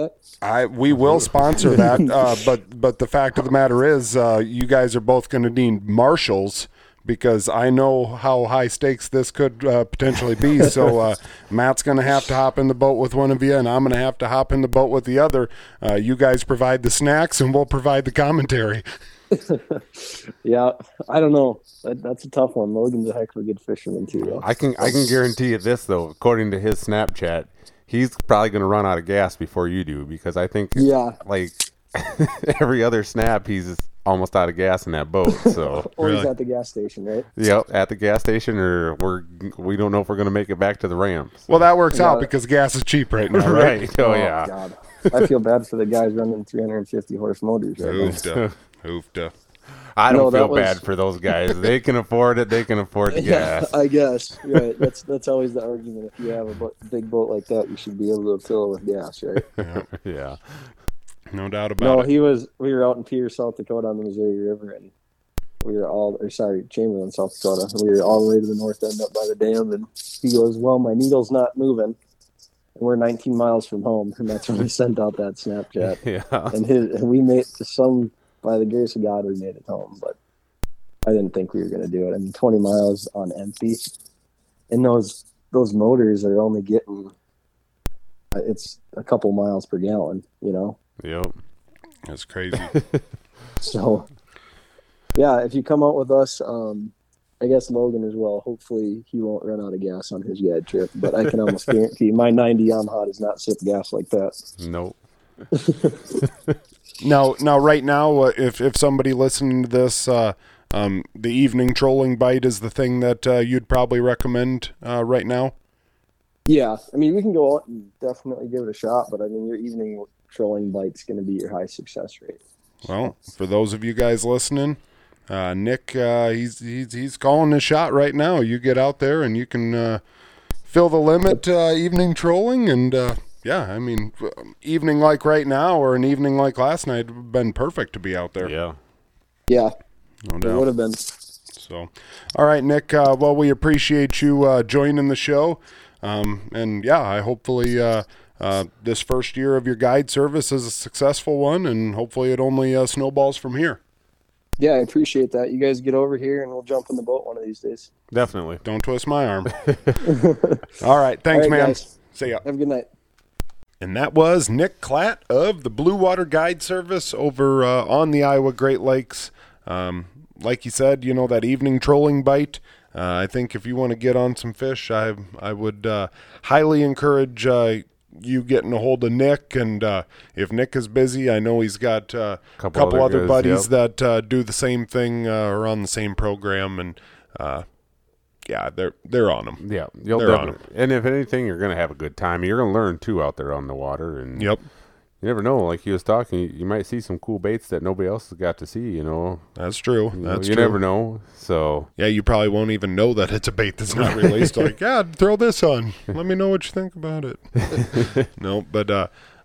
that? We will sponsor that, but the fact of the matter is you guys are both going to need marshals, because I know how high stakes this could potentially be. So Matt's going to have to hop in the boat with one of you, and I'm going to have to hop in the boat with the other. You guys provide the snacks, and we'll provide the commentary. Yeah, I don't know. That's a tough one. Logan's a heck of a good fisherman, too. Though. I can guarantee you this, though. According to his Snapchat, he's probably going to run out of gas before you do, because I think every other snap, he's just almost out of gas in that boat. So or he's at the gas station, right? Yep, at the gas station, or we don't know if we're going to make it back to the ramp. So. Well, that works out because gas is cheap right now, right? Oh yeah. God. I feel bad for the guys running 350 horse motors. Hoofda, hoofda. I don't feel bad for those guys. They can afford it. They can afford the gas. I guess. Right. That's always the argument. If you have a big boat like that, you should be able to fill it with gas, right? Yeah. No doubt about it. No, we were out in Pierce, South Dakota on the Missouri River, and we were Chamberlain, South Dakota. We were all the way to the north end up by the dam, and he goes, well, my needle's not moving. And we're 19 miles from home, and that's when we sent out that Snapchat. Yeah. And we made it to by the grace of God, we made it home, but I didn't think we were going to do it. I mean, 20 miles on empty. And those motors are only getting, it's a couple miles per gallon, Yep, that's crazy. So, yeah, if you come out with us, I guess Logan as well. Hopefully, he won't run out of gas on his guide trip. But I can almost guarantee my 90 Yamaha does not sip gas like that. Nope. Now, right now, if somebody listening to this, the evening trolling bite is the thing that you'd probably recommend right now. Yeah, I mean, we can go out and definitely give it a shot. But I mean, your evening trolling bite's going to be your high success rate. Well, for those of you guys listening, Nick, he's calling his shot right now. You get out there and you can fill the limit evening trolling, and I mean, evening like right now or an evening like last night would have been perfect to be out there. Yeah, no doubt. It would have been. So, all right, Nick. Well, we appreciate you joining the show, and I hopefully. This first year of your guide service is a successful one, and hopefully it only snowballs from here. Yeah, I appreciate that. You guys get over here and we'll jump in the boat one of these days. Definitely. Don't twist my arm. All right. Thanks, man. Guys. See ya. Have a good night. And that was Nick Klatt of the Blue Water Guide Service over on the Iowa Great Lakes. Like you said, that evening trolling bite. I think if you want to get on some fish, I would highly encourage you getting a hold of Nick, and if Nick is busy, I know he's got a couple other guys, buddies that do the same thing or on the same program, and they're on them. Yeah, they're on them. And if anything, you're going to have a good time. You're going to learn too out there on the water, and you never know. Like he was talking, you might see some cool baits that nobody else has got to see. That's true. You never know. So you probably won't even know that it's a bait that's not released. Like, throw this on. Let me know what you think about it. No, but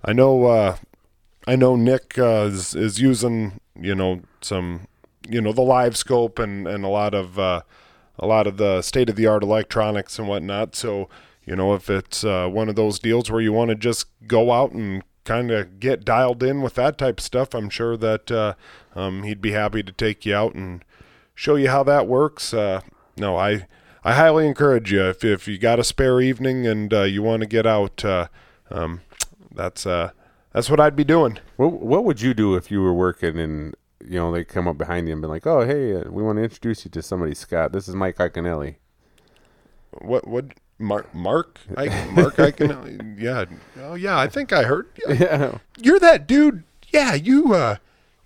I know Nick is using some the live scope and a lot of the state of the art electronics and whatnot. So if it's one of those deals where you want to just go out and kind of get dialed in with that type of stuff, I'm sure that he'd be happy to take you out and show you how that works. No, I highly encourage you, if you got a spare evening and you want to get out, that's what I'd be doing. What would you do if you were working and, you know, they come up behind you and be like, oh, hey, we want to introduce you to somebody, Scott. This is Mike Iaconelli. What? Mark Iaconelli. Yeah. Oh yeah, I think I heard. Yeah. Yeah. You're that dude. Yeah, you're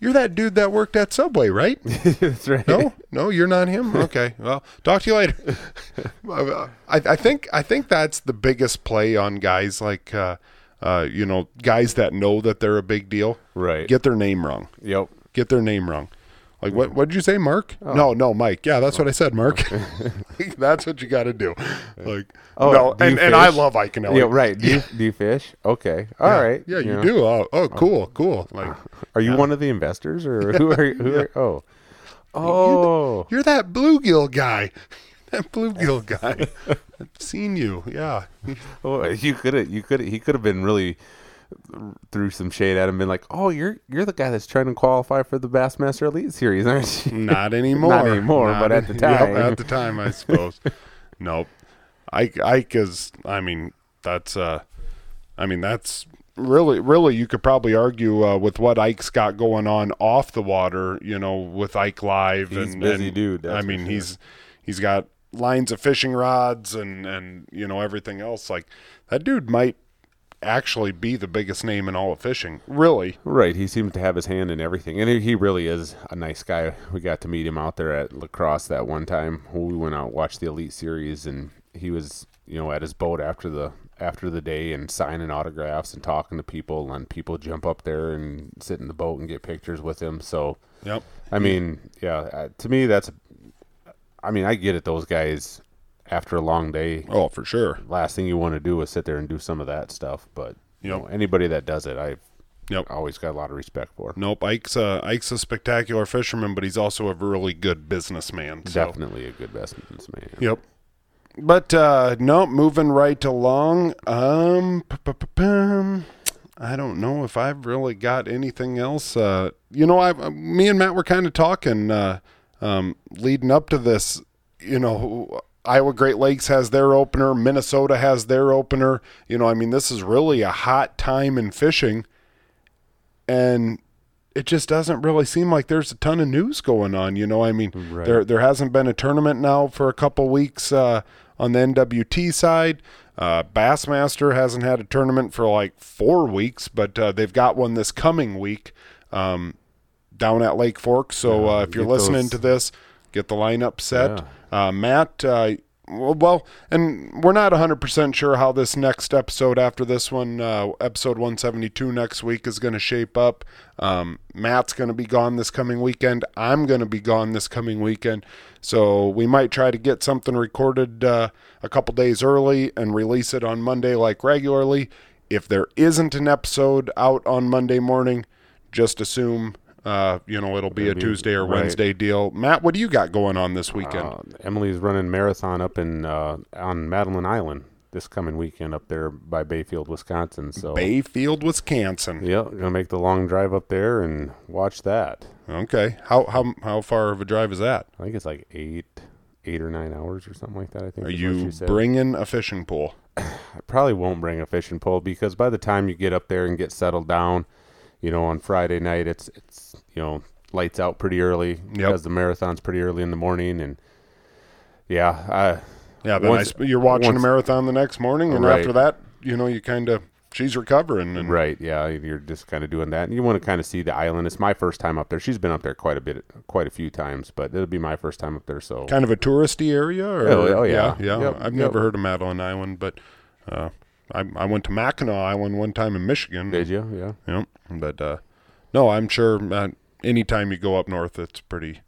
that dude that worked at Subway, right? That's right. No, you're not him. Okay. Well, talk to you later. I think that's the biggest play on guys like guys that know that they're a big deal. Right. Get their name wrong. Yep. Get their name wrong. Like, what did you say, Mark? Oh. No, Mike. Yeah, that's what I said, Mark. Okay. That's what you got to do. Like, oh, no, and I love Iaconelli. Yeah, right. Do you fish? Okay. All right. Yeah, you do. Oh, cool. Like, are you one of the investors, or who are you? Oh. You're that bluegill guy. That bluegill guy. I've seen you. Yeah. Oh, he could have been really... threw some shade at him and been like, oh, you're the guy that's trying to qualify for the Bassmaster Elite Series, aren't you? Not anymore, but at the time. Yep, at the time, I suppose. Nope. That's really, you could probably argue with what Ike's got going on off the water, you know, with Ike Live. He's a busy dude. I mean, sure. He's got lines of fishing rods and, you know, everything else. Like, that dude might actually be the biggest name in all of fishing, really. Right. He seems to have his hand in everything, and he really is a nice guy. We got to meet him out there at La Crosse that one time when we went out and watched the Elite Series, and he was, you know, at his boat after the day and signing autographs and talking to people, and people jump up there and sit in the boat and get pictures with him. So yep. I mean, yeah, to me that's, I mean, I get it, those guys after a long day. Oh, for sure. Last thing you want to do is sit there and do some of that stuff. But you know, anybody that does it, I've always got a lot of respect for. Nope. Ike's a spectacular fisherman, but he's also a really good businessman. So. Definitely a good businessman. Yep. But moving right along. I don't know if I've really got anything else. You know, me and Matt were kind of talking leading up to this. You know, Iowa Great Lakes has their opener. Minnesota has their opener. You know, I mean, this is really a hot time in fishing, and it just doesn't really seem like there's a ton of news going on. You know, I mean, right. There hasn't been a tournament now for a couple weeks on the NWT side. Bassmaster hasn't had a tournament for like 4 weeks, but they've got one this coming week down at Lake Forks. So if you're listening to this, get the lineup set. Yeah. Matt, and we're not 100% sure how this next episode after this one, episode 172 next week, is going to shape up. Matt's going to be gone this coming weekend. I'm going to be gone this coming weekend. So we might try to get something recorded a couple days early and release it on Monday like regularly. If there isn't an episode out on Monday morning, just assume... it'll be a Tuesday or Wednesday deal. Matt, what do you got going on this weekend? Emily's running marathon up in on Madeline Island this coming weekend up there by Bayfield, Wisconsin. So Bayfield, Wisconsin. Yep, gonna make the long drive up there and watch that. Okay, how far of a drive is that? I think it's like eight or 9 hours or something like that. I think. Are you bringing a fishing pole? I probably won't bring a fishing pole, because by the time you get up there and get settled down, you know, on Friday night, it's you know, lights out pretty early because the marathon's pretty early in the morning, and you're watching the marathon the next morning, and after that, you know, you kind of she's recovering, and you're just kind of doing that, and you want to kind of see the island. It's my first time up there. She's been up there quite a few times, but it'll be my first time up there. So kind of a touristy area, or I've never heard of Madeline Island, but. I went to Mackinac Island one time in Michigan. Did you? Yeah. Yep. But no, I'm sure anytime you go up north, it's pretty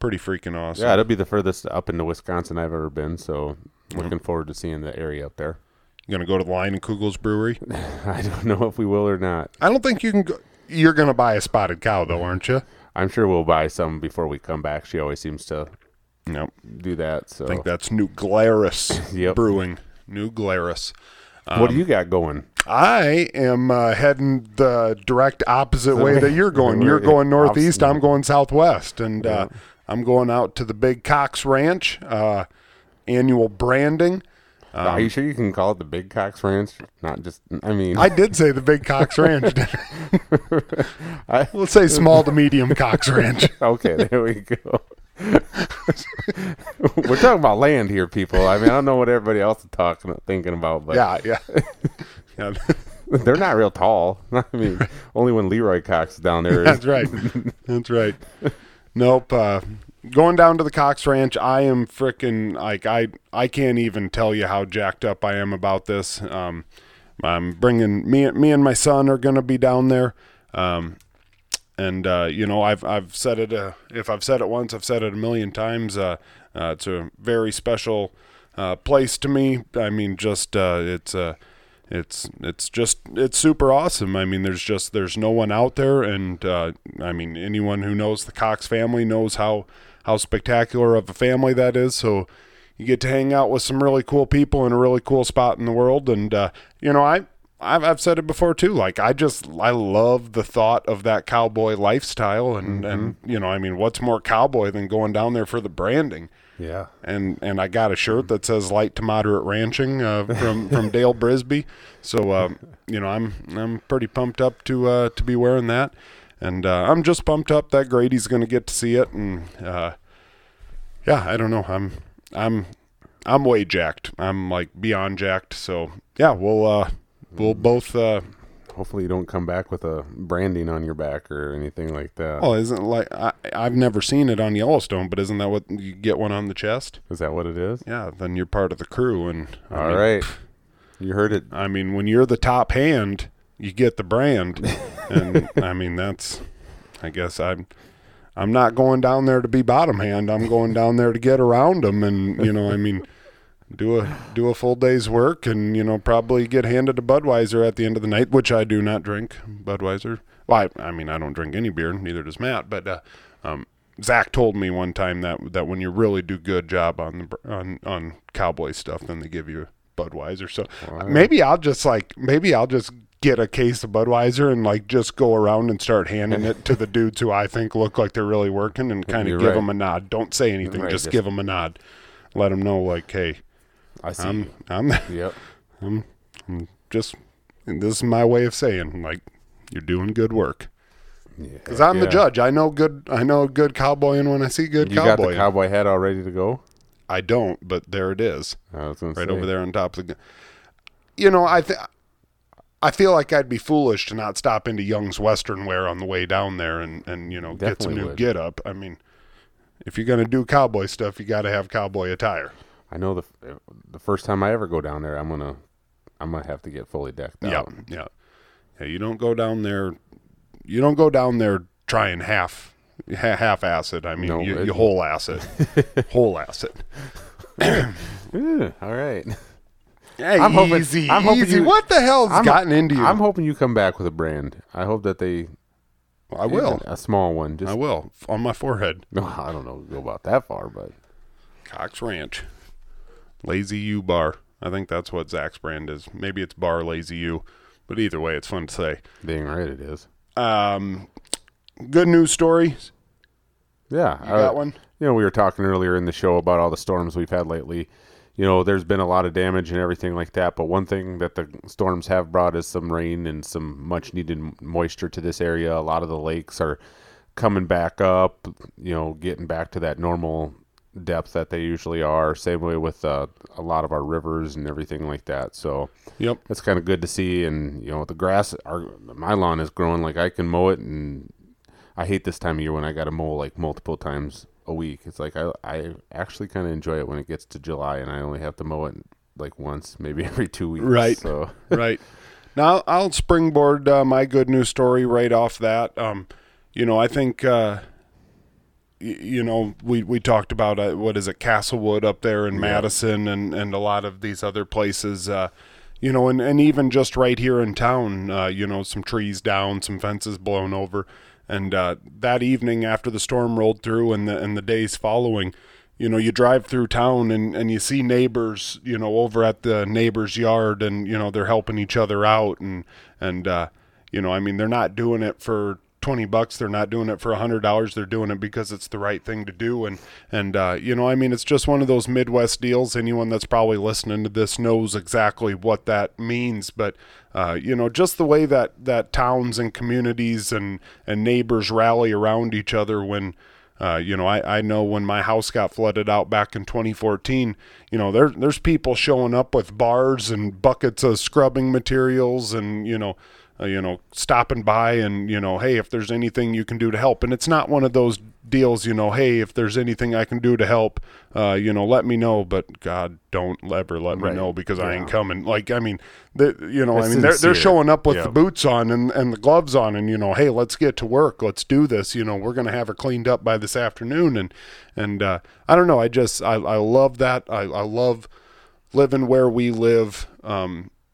freaking awesome. Yeah, it'll be the furthest up into Wisconsin I've ever been, so looking forward to seeing the area up there. You going to go to the Lion and Kugel's Brewery? I don't know if we will or not. I don't think you can go. You're going to buy a spotted cow, though, aren't you? I'm sure we'll buy some before we come back. She always seems to do that. So I think that's New Glarus Brewing. New Glarus. What do you got going? I am heading the direct opposite way that you're going. You're going northeast. I'm going southwest. And I'm going out to the big Cox Ranch, annual branding. Are you sure you can call it the Big Cox Ranch? Not just, I mean. I did say the Big Cox Ranch. We'll say small to medium Cox Ranch. Okay, there we go. We're talking about land here, people. I mean, I don't know what everybody else is thinking about. But yeah. They're not real tall. I mean, only when Leroy Cox is down there. That's right. That's right. Nope. Going down to the Cox Ranch, I am freaking, like, I can't even tell you how jacked up I am about this. I'm bringing, me and my son are going to be down there. You know, I've said it, if I've said it once, I've said it a million times. It's a very special, place to me. I mean, just, it's just, it's super awesome. I mean, there's no one out there. And, I mean, anyone who knows the Cox family knows how spectacular of a family that is. So you get to hang out with some really cool people in a really cool spot in the world. And, you know, I've said it before too. Like, I love the thought of that cowboy lifestyle. And, and, you know, I mean, what's more cowboy than going down there for the branding? Yeah. And I got a shirt that says light to moderate ranching, from Dale Brisby. So, you know, I'm pretty pumped up to be wearing that. And, I'm just pumped up that Grady's going to get to see it. And, yeah, I don't know. I'm way jacked. I'm like beyond jacked. So yeah, we'll both, hopefully you don't come back with a branding on your back or anything like that. Well, isn't like, I've never seen it on Yellowstone, but isn't that what you get one on the chest? Is that what it is? Yeah. Then you're part of the crew. And right. You heard it. I mean, when you're the top hand, you get the brand. And I mean, that's, I guess I'm not going down there to be bottom hand. I'm going down there to get around them. And, you know, I mean, do a full day's work and, you know, probably get handed a Budweiser at the end of the night, which I do not drink Budweiser. Well, I mean, I don't drink any beer, neither does Matt, but Zach told me one time that when you really do good job on cowboy stuff, then they give you Budweiser. So maybe I'll just get a case of Budweiser and like just go around and start handing it to the dudes who I think look like they're really working and kind of give them a nod. Don't say anything, right, just give them a nod. Let them know like, hey, I see. I'm just, and this is my way of saying like, you're doing good work. Yeah, 'cause I'm the judge. I know good cowboy. And when I see good cowboy, you got the cowboy hat all ready to go. I don't, but there it is. I was right over there on top of the, you know, I feel like I'd be foolish to not stop into Young's Western Wear on the way down there and you know, definitely get some new get up. I mean, if you're going to do cowboy stuff, you got to have cowboy attire. I know the first time I ever go down there, I'm gonna have to get fully decked out. Yeah. You don't go down there trying half-ass it. I mean, no, you whole-ass it, whole-ass it. All right. Hey, I'm hoping what the hell's gotten into you? I'm hoping you come back with a brand. I hope that they. I will. A small one. Just, I will on my forehead. No, I don't know go about that far, but Cox Ranch. Lazy U Bar. I think that's what Zach's brand is. Maybe it's Bar Lazy U, but either way, it's fun to say. Being right, it is. Good news stories. Yeah. You got one? You know, we were talking earlier in the show about all the storms we've had lately. You know, there's been a lot of damage and everything like that, but one thing that the storms have brought is some rain and some much-needed moisture to this area. A lot of the lakes are coming back up, you know, getting back to that normal depth that they usually are. Same way with a lot of our rivers and everything like that. So yep, it's kind of good to see. And you know, the grass, my lawn is growing. Like I can mow it, and I hate this time of year when I got to mow like multiple times a week. It's like I actually kind of enjoy it when it gets to July and I only have to mow it like once, maybe every 2 weeks. Right. So right now I'll springboard my good news story right off that. You know, I think you know, we talked about, what is it, Castlewood up there in Madison and a lot of these other places, you know, and even just right here in town, you know, some trees down, some fences blown over. And that evening after the storm rolled through and the days following, you know, you drive through town and you see neighbors, you know, over at the neighbor's yard, and, you know, they're helping each other out. And you know, I mean, they're not doing it for $20. They're not doing it for $100. They're doing it because it's the right thing to do. And you know, I mean, it's just one of those Midwest deals. Anyone that's probably listening to this knows exactly what that means. But, you know, just the way that towns and communities and neighbors rally around each other when, you know, I know when my house got flooded out back in 2014, you know, there's people showing up with bars and buckets of scrubbing materials and, you know, stopping by and, you know, hey, if there's anything you can do to help. And it's not one of those deals, you know, hey, if there's anything I can do to help, you know, let me know, but God, don't ever let me know, because I ain't coming. Like, I mean, you know, that's I mean, they're showing up with the boots on and the gloves on and, you know, hey, let's get to work. Let's do this. You know, we're going to have it cleaned up by this afternoon. And I don't know. I just, I love that. I love living where we live.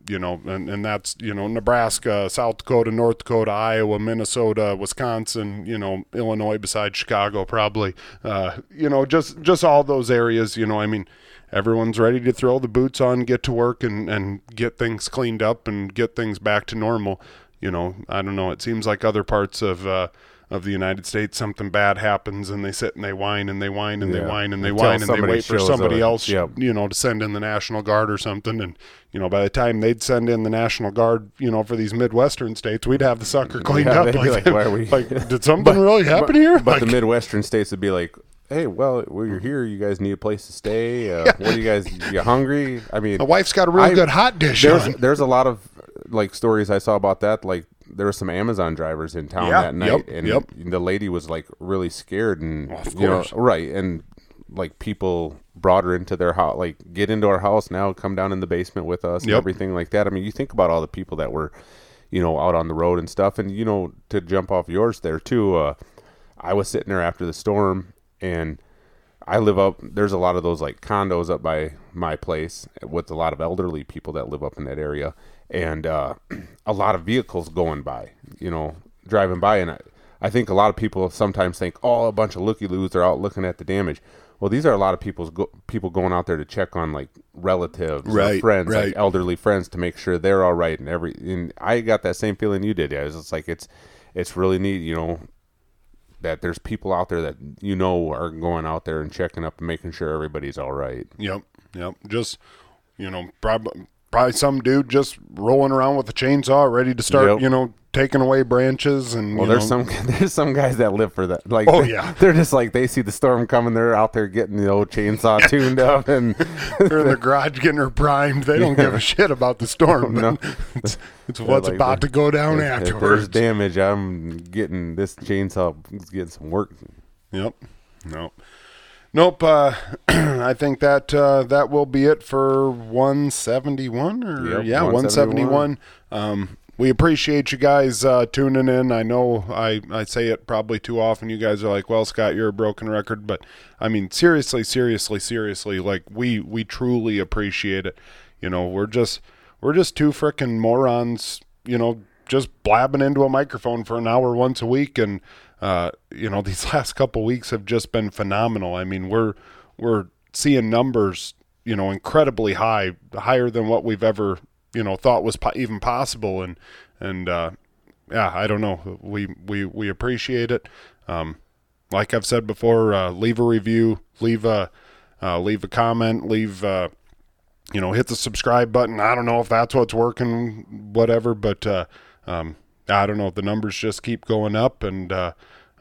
You know, and that's, you know, Nebraska, South Dakota, North Dakota, Iowa, Minnesota, Wisconsin, you know, Illinois besides Chicago, probably, you know, just all those areas, you know, I mean, everyone's ready to throw the boots on, get to work and get things cleaned up and get things back to normal. You know, I don't know. It seems like other parts of the United States, something bad happens and they sit and they whine and they whine and they whine and they whine and they wait for somebody else, you know, to send in the National Guard or something. And, you know, by the time they'd send in the National Guard, you know, for these Midwestern states, we'd have the sucker cleaned up. Like, why are we? Like, did something really happen here? But like, the Midwestern states would be like, hey, well, you're here. You guys need a place to stay. What do you guys, you hungry? I mean, my wife's got a real good hot dish. There's a lot of like stories I saw about that. Like, there were some Amazon drivers in town that night, and the lady was like really scared, and you know, and like people brought her into their house, like get into our house now, come down in the basement with us, and everything like that. I mean, you think about all the people that were, you know, out on the road and stuff, and you know, to jump off yours there too. I was sitting there after the storm, and I live up. There's a lot of those like condos up by my place with a lot of elderly people that live up in that area. And a lot of vehicles going by, you know, driving by. And I think a lot of people sometimes think, oh, a bunch of looky-loos are out looking at the damage. Well, these are a lot of people going out there to check on, like, relatives, or friends, like elderly friends, to make sure they're all right. And I got that same feeling you did. I was just like, it's really neat, you know, that there's people out there that, you know, are going out there and checking up and making sure everybody's all right. Yep. Just, you know, Probably some dude just rolling around with a chainsaw, ready to start, you know, taking away branches. And there's some guys that live for that. Like, they're just like, they see the storm coming, they're out there getting the old chainsaw tuned up, and they're in the garage getting her primed. They don't give a shit about the storm. No. It's what's like, about to go down afterwards. If there's damage, I'm getting this chainsaw, getting some work. Nope. I think that will be it for 171 or 171. We appreciate you guys tuning in. I know I say it probably too often. You guys are like, well, Scott, you're a broken record. But, I mean, seriously, like, we truly appreciate it. You know, we're just two frickin' morons, you know, just blabbing into a microphone for an hour once a week. And, you know, these last couple weeks have just been phenomenal. I mean, we're seeing numbers, you know, incredibly high, higher than what we've ever, you know, thought was even possible. And I don't know. We appreciate it. Like I've said before, leave a review, leave a comment, you know, hit the subscribe button. I don't know if that's what's working, whatever, but, I don't know. The numbers just keep going up, and the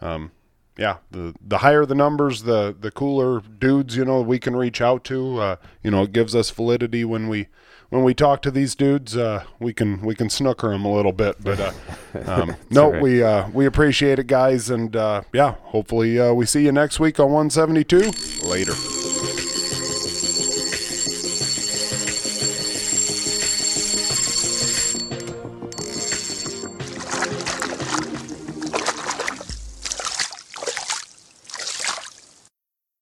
higher the numbers, the cooler dudes, you know, we can reach out to. You know, it gives us validity when we talk to these dudes. We can snooker them a little bit, but we appreciate it, guys, and hopefully we see you next week on 172. Later.